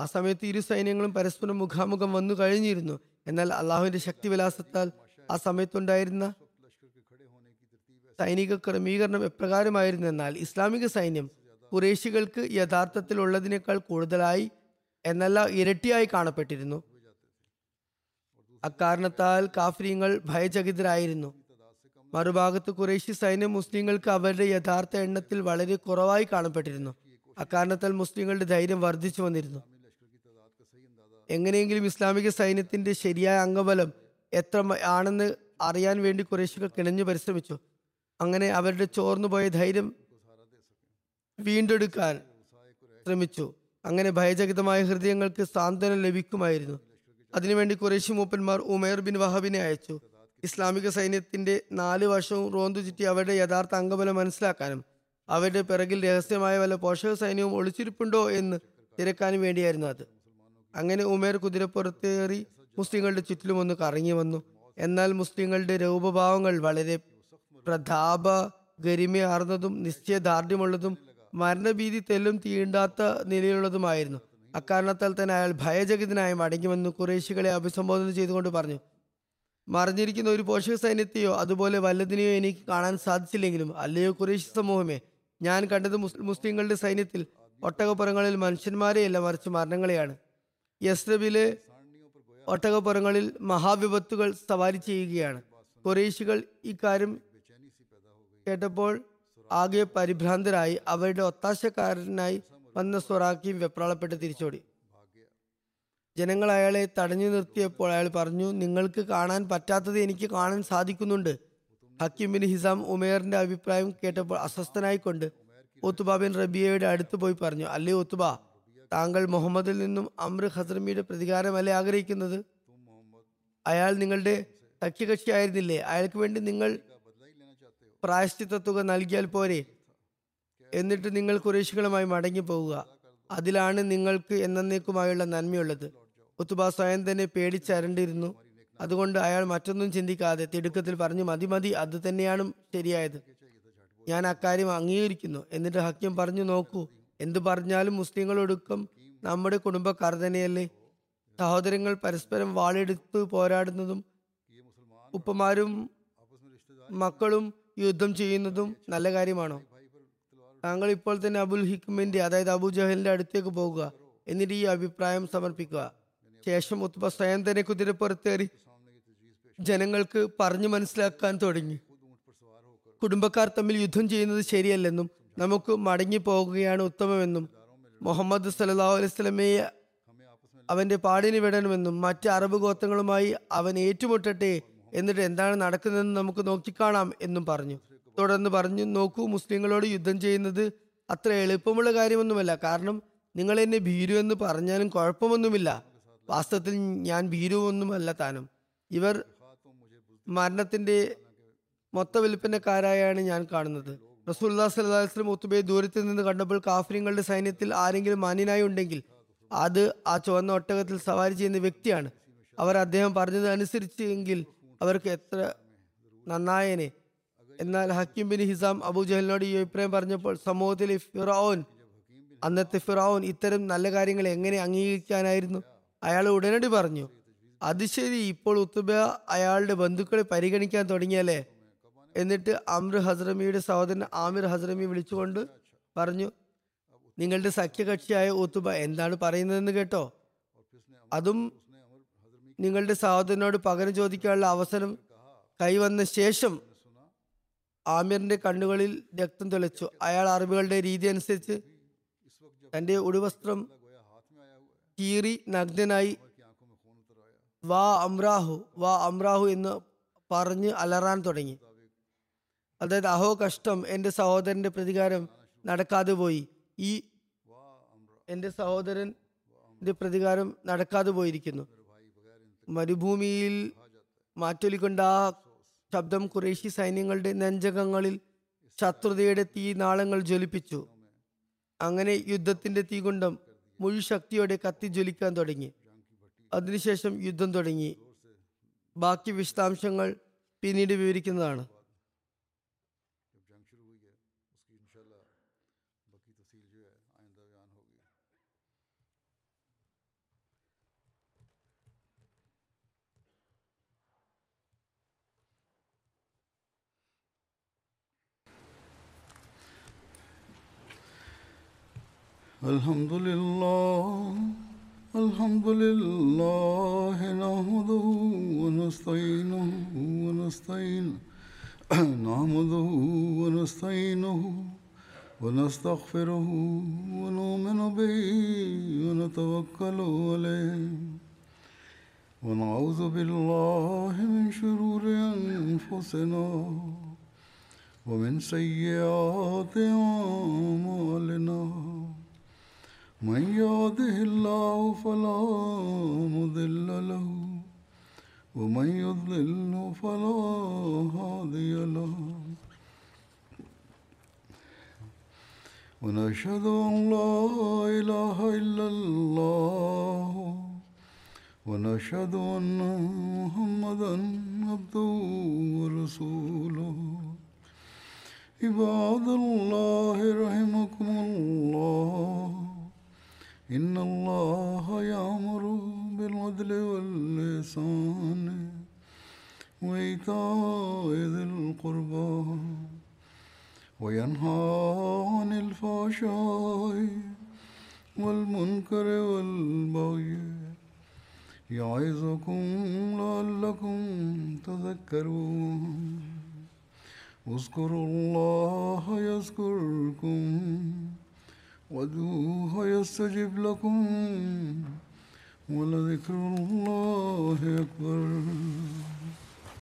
ആ സമയത്ത് ഇരു സൈന്യങ്ങളും പരസ്പരം മുഖാമുഖം വന്നു കഴിഞ്ഞിരുന്നു. എന്നാൽ അള്ളാഹുവിൻ്റെ ശക്തി വിലാസത്താൽ ആ സമയത്തുണ്ടായിരുന്ന സൈനിക ക്രമീകരണം എപ്രകാരമായിരുന്നു എന്നാൽ ഇസ്ലാമിക സൈന്യം ഖുറൈശികൾക്ക് യഥാർത്ഥത്തിലുള്ളതിനേക്കാൾ കൂടുതലായി എന്നല്ല ഇരട്ടിയായി കാണപ്പെട്ടിരുന്നു. അക്കാരണത്താൽ കാഫര്യങ്ങൾ ഭയചകിതരായിരുന്നു. മറുഭാഗത്ത് ഖുറൈശി സൈന്യം മുസ്ലിങ്ങൾക്ക് അവരുടെ യഥാർത്ഥ എണ്ണത്തിൽ വളരെ കുറവായി കാണപ്പെട്ടിരുന്നു. അക്കാരണത്താൽ മുസ്ലിങ്ങളുടെ ധൈര്യം വർദ്ധിച്ചു വന്നിരുന്നു. എങ്ങനെയെങ്കിലും ഇസ്ലാമിക സൈന്യത്തിന്റെ ശരിയായ അംഗബലം എത്ര ആണെന്ന് അറിയാൻ വേണ്ടി ഖുറൈശികൾ കിണഞ്ഞു പരിശ്രമിച്ചു. അങ്ങനെ അവരുടെ ചോർന്നുപോയ ധൈര്യം വീണ്ടെടുക്കാൻ ശ്രമിച്ചു. അങ്ങനെ ഭയചകിതമായ ഹൃദയങ്ങൾക്ക് സാന്ത്വനം ലഭിക്കുമായിരുന്നു. അതിനുവേണ്ടി ഖുറൈശി മൂപ്പന്മാർ ഉമേർ ബിൻ വഹബിനെ അയച്ചു. ഇസ്ലാമിക സൈന്യത്തിന്റെ നാല് വശവും റോന്തു ചുറ്റി അവരുടെ യഥാർത്ഥ അംഗബലം മനസ്സിലാക്കാനും അവരുടെ പിറകിൽ രഹസ്യമായ വല്ല പോഷക സൈന്യവും ഒളിച്ചിരിപ്പുണ്ടോ എന്ന് തിരക്കാനും വേണ്ടിയായിരുന്നു അത്. അങ്ങനെ ഉമേർ കുതിരപ്പുറത്തേറി മുസ്ലിങ്ങളുടെ ചുറ്റിലും ഒന്ന് കറങ്ങി വന്നു. എന്നാൽ മുസ്ലിങ്ങളുടെ രൂപഭാവങ്ങൾ വളരെ പ്രതാപ ഗരിമയാർന്നതും നിശ്ചയദാർഢ്യമുള്ളതും മരണഭീതി തെല്ലും തീണ്ടാത്ത നിലയിലുള്ളതുമായിരുന്നു. അക്കാരണത്താൽ തന്നെ അയാൾ ഭയചകിതനായി മടങ്ങിവന്ന് ഖുറൈശികളെ അഭിസംബോധന ചെയ്തുകൊണ്ട് പറഞ്ഞു, മറിഞ്ഞിരിക്കുന്ന ഒരു പോഷക സൈന്യത്തെയോ അതുപോലെ വല്ലതിനെയോ എനിക്ക് കാണാൻ സാധിച്ചില്ലെങ്കിലും അല്ലയോ ഖുറൈശി സമൂഹമേ, ഞാൻ കണ്ടത് മുസ്ലിങ്ങളുടെ സൈന്യത്തിൽ ഒട്ടകപ്പുറങ്ങളിൽ മനുഷ്യന്മാരെയല്ല മറിച്ച് മരണങ്ങളെയാണ്. യസ്രബിലെ ഒട്ടകപ്പുറങ്ങളിൽ മഹാവിപത്തുകൾ സവാരി ചെയ്യുകയാണ്. ഖുറൈശികൾ ഇക്കാര്യം കേട്ടപ്പോൾ ആകെ പരിഭ്രാന്തരായി അവരുടെ ഒത്താശക്കാരനായി വന്ന സൊറാക്കിയും വെപ്രാളപ്പെട്ട് തിരിച്ചോടി. ജനങ്ങൾ അയാളെ തടഞ്ഞു നിർത്തിയപ്പോൾ അയാൾ പറഞ്ഞു, നിങ്ങൾക്ക് കാണാൻ പറ്റാത്തത് എനിക്ക് കാണാൻ സാധിക്കുന്നുണ്ട്. ഹക്കീം ബിൻ ഹിസാം ഉമേറിന്റെ അഭിപ്രായം കേട്ടപ്പോൾ അസ്വസ്ഥനായിക്കൊണ്ട് ഉത്ബ ബിൻ റബിയയുടെ അടുത്ത് പോയി പറഞ്ഞു, അല്ലേ ഉത്ബ, താങ്കൾ മുഹമ്മദിൽ നിന്നും അംർ ഹസ്രമിയുടെ പ്രതികാരമല്ലേ ആഗ്രഹിക്കുന്നത്? അയാൾ നിങ്ങളുടെ സഖ്യകക്ഷിയായിരുന്നില്ലേ? അയാൾക്ക് വേണ്ടി നിങ്ങൾ പ്രായശ്ചിത്ത തുക നൽകിയാൽ പോരെ? എന്നിട്ട് നിങ്ങൾ ഖുറൈശികളുമായി മടങ്ങി പോവുക. അതിലാണ് നിങ്ങൾക്ക് എന്നേക്കുമായുള്ള നന്മയുള്ളത്. ഉത്ബ സ്വയം തന്നെ പേടിച്ചരണ്ടിരുന്നു. അതുകൊണ്ട് അയാൾ മറ്റൊന്നും ചിന്തിക്കാതെ തിടുക്കത്തിൽ പറഞ്ഞു, മതി മതി, അത് തന്നെയാണ് ശരിയായത്. ഞാൻ അക്കാര്യം അംഗീകരിക്കുന്നു. എന്നിട്ട് ഹക്കീം പറഞ്ഞു, നോക്കൂ, എന്തു പറഞ്ഞാലും മുസ്ലിങ്ങളൊടുക്കം നമ്മുടെ കുടുംബക്കാർ തന്നെയല്ലേ. സഹോദരങ്ങൾ പരസ്പരം വാളെടുത്ത് പോരാടുന്നതും ഉപ്പമാരും മക്കളും യുദ്ധം ചെയ്യുന്നതും നല്ല കാര്യമാണോ? താങ്കൾ ഇപ്പോൾ തന്നെ അബുൽ ഹിക്മിന്റെ അതായത് അബൂജഹലിന്റെ അടുത്തേക്ക് പോകുക. എന്നിട്ട് ഈ അഭിപ്രായം സമർപ്പിക്കുക. ശേഷം ഉത്ബ സ്വയം തന്നെ കുതിരപ്പുറത്തേറി ജനങ്ങൾക്ക് പറഞ്ഞു മനസ്സിലാക്കാൻ തുടങ്ങി, കുടുംബക്കാർ തമ്മിൽ യുദ്ധം ചെയ്യുന്നത് ശരിയല്ലെന്നും നമുക്ക് മടങ്ങി പോകുകയാണ് ഉത്തമമെന്നും മുഹമ്മദ് സല്ലല്ലാഹു അലൈഹി വസല്ലമയെ അവന്റെ പാടിന് വിടണമെന്നും മറ്റ് അറബ് ഗോത്രങ്ങളുമായി അവൻ ഏറ്റുമുട്ടട്ടെ, എന്നിട്ട് എന്താണ് നടക്കുന്നതെന്ന് നമുക്ക് നോക്കിക്കാണാം എന്നും പറഞ്ഞു. തുടർന്ന് പറഞ്ഞു, നോക്കൂ, മുസ്ലിങ്ങളോട് യുദ്ധം ചെയ്യുന്നത് അത്ര എളുപ്പമുള്ള കാര്യമൊന്നുമല്ല. കാരണം നിങ്ങൾ എന്നെ ഭീരു എന്ന് പറഞ്ഞാലും കുഴപ്പമൊന്നുമില്ല. വാസ്തവത്തിൽ ഞാൻ ഭീരുവൊന്നുമല്ല താനും. ഇവർ മരണത്തിൻ്റെ മൊത്ത വിൽപ്പനക്കാരായാണ് ഞാൻ കാണുന്നത്. റസൂലുള്ളാഹി സ്വല്ലല്ലാഹു അലൈഹി വസല്ലം ഉത്ബയെ ദൂരത്തിൽ നിന്ന് കണ്ടപ്പോൾ കാഫര്യങ്ങളുടെ സൈന്യത്തിൽ ആരെങ്കിലും മാന്യനായി ഉണ്ടെങ്കിൽ അത് ആ ചുവന്ന ഒട്ടകത്തിൽ സവാരി ചെയ്യുന്ന വ്യക്തിയാണ്. അവർ അദ്ദേഹം പറഞ്ഞതനുസരിച്ചെങ്കിൽ അവർക്ക് എത്ര നന്നായനെ. എന്നാൽ ഹക്കീം ബിൻ ഹിസാം അബൂജഹലിനോട് ഈ അഭിപ്രായം പറഞ്ഞപ്പോൾ സമൂഹത്തിലെ ഫിറോൻ അന്നത്തെ ഫിറോൻ ഇത്തരം നല്ല കാര്യങ്ങൾ എങ്ങനെ അംഗീകരിക്കാനായിരുന്നു? അയാൾ ഉടനടി പറഞ്ഞു, അത് ശരി, ഇപ്പോൾ ഉത്ബ അയാളുടെ ബന്ധുക്കളെ പരിഗണിക്കാൻ തുടങ്ങിയല്ലേ. എന്നിട്ട് അംർ ഹസ്രമിയുടെ സഹോദരൻ ആമിർ ഹസ്രമി വിളിച്ചുകൊണ്ട് പറഞ്ഞു, നിങ്ങളുടെ സഖ്യകക്ഷിയായ ഉത്ബ എന്താണ് പറയുന്നതെന്ന് കേട്ടോ. അതും നിങ്ങളുടെ സഹോദരനോട് പകരം ചോദിക്കാനുള്ള അവസരം കൈവന്ന ശേഷം. ആമിറിന്റെ കണ്ണുകളിൽ രക്തം തുളച്ചു. അയാൾ അറബികളുടെ രീതി അനുസരിച്ച് തന്റെ ഉടുവസ്ത്രം കീറി നഗ്നനായി വാ അമ്രാഹു വാ അമ്രാഹു എന്ന് പറഞ്ഞ് അലറാൻ തുടങ്ങി. അതായത് അഹോ കഷ്ടം, എൻ്റെ സഹോദരൻ്റെ പ്രതികാരം നടക്കാതെ പോയി, ഈ എൻ്റെ സഹോദരൻ്റെ പ്രതികാരം നടക്കാതെ പോയിരിക്കുന്നു. മരുഭൂമിയിൽ മാറ്റൊലിക്കൊണ്ട ആ ശബ്ദം ഖുറേഷി സൈന്യങ്ങളുടെ നെഞ്ചകങ്ങളിൽ ശത്രുതയുടെ തീ നാളങ്ങൾ ജ്വലിപ്പിച്ചു. അങ്ങനെ യുദ്ധത്തിൻ്റെ തീകുണ്ടം മുഴുശക്തിയോടെ കത്തി ജ്വലിക്കാൻ തുടങ്ങി. അതിനുശേഷം യുദ്ധം തുടങ്ങി. ബാക്കി വിശദാംശങ്ങൾ പിന്നീട് വിവരിക്കുന്നതാണ്. അൽഹംദുലില്ലാഹ് അൽഹംദുലില്ലാഹി നഹ്മദുഹു വനസ്തഈനുഹു വനസ്തഈന നഹ്മദുഹു വനസ്തഈനുഹു വനസ്തഗ്ഫിറുഹു വനുഅ്മിനു ബിഹി വനതവക്കലു അലൈഹി വനഊദു ബില്ലാഹി മിൻ ശുറൂരി അൻഫുസിനാ വമിൻ സയ്യിആതി അഅ്മാലിനാ മൻ യഹ്ദിഹില്ലാഹു ഫലാ മുദില്ല ലഹു വമൻ യുദ്ലിൽഹു ഫലാ ഹാദിയ ലഹു വനഷ്ഹദു അൻ ലാ ഇലാഹ ഇല്ലല്ലാഹു വനഷ്ഹദു അന്ന മുഹമ്മദൻ അബ്ദുഹു വറസൂലുഹു. ഇബാദുല്ലാഹി റഹിമകുമുല്ലാഹ് إن الله يأمر بالعدل والإحسان وإيتاء ذي القربى وينهى عن الفحشاء والمنكر والبغي يعظكم لعلكم تذكرون اذكروا الله يذكركم وادعوه يستجب لكم ولذكر الله أكبر.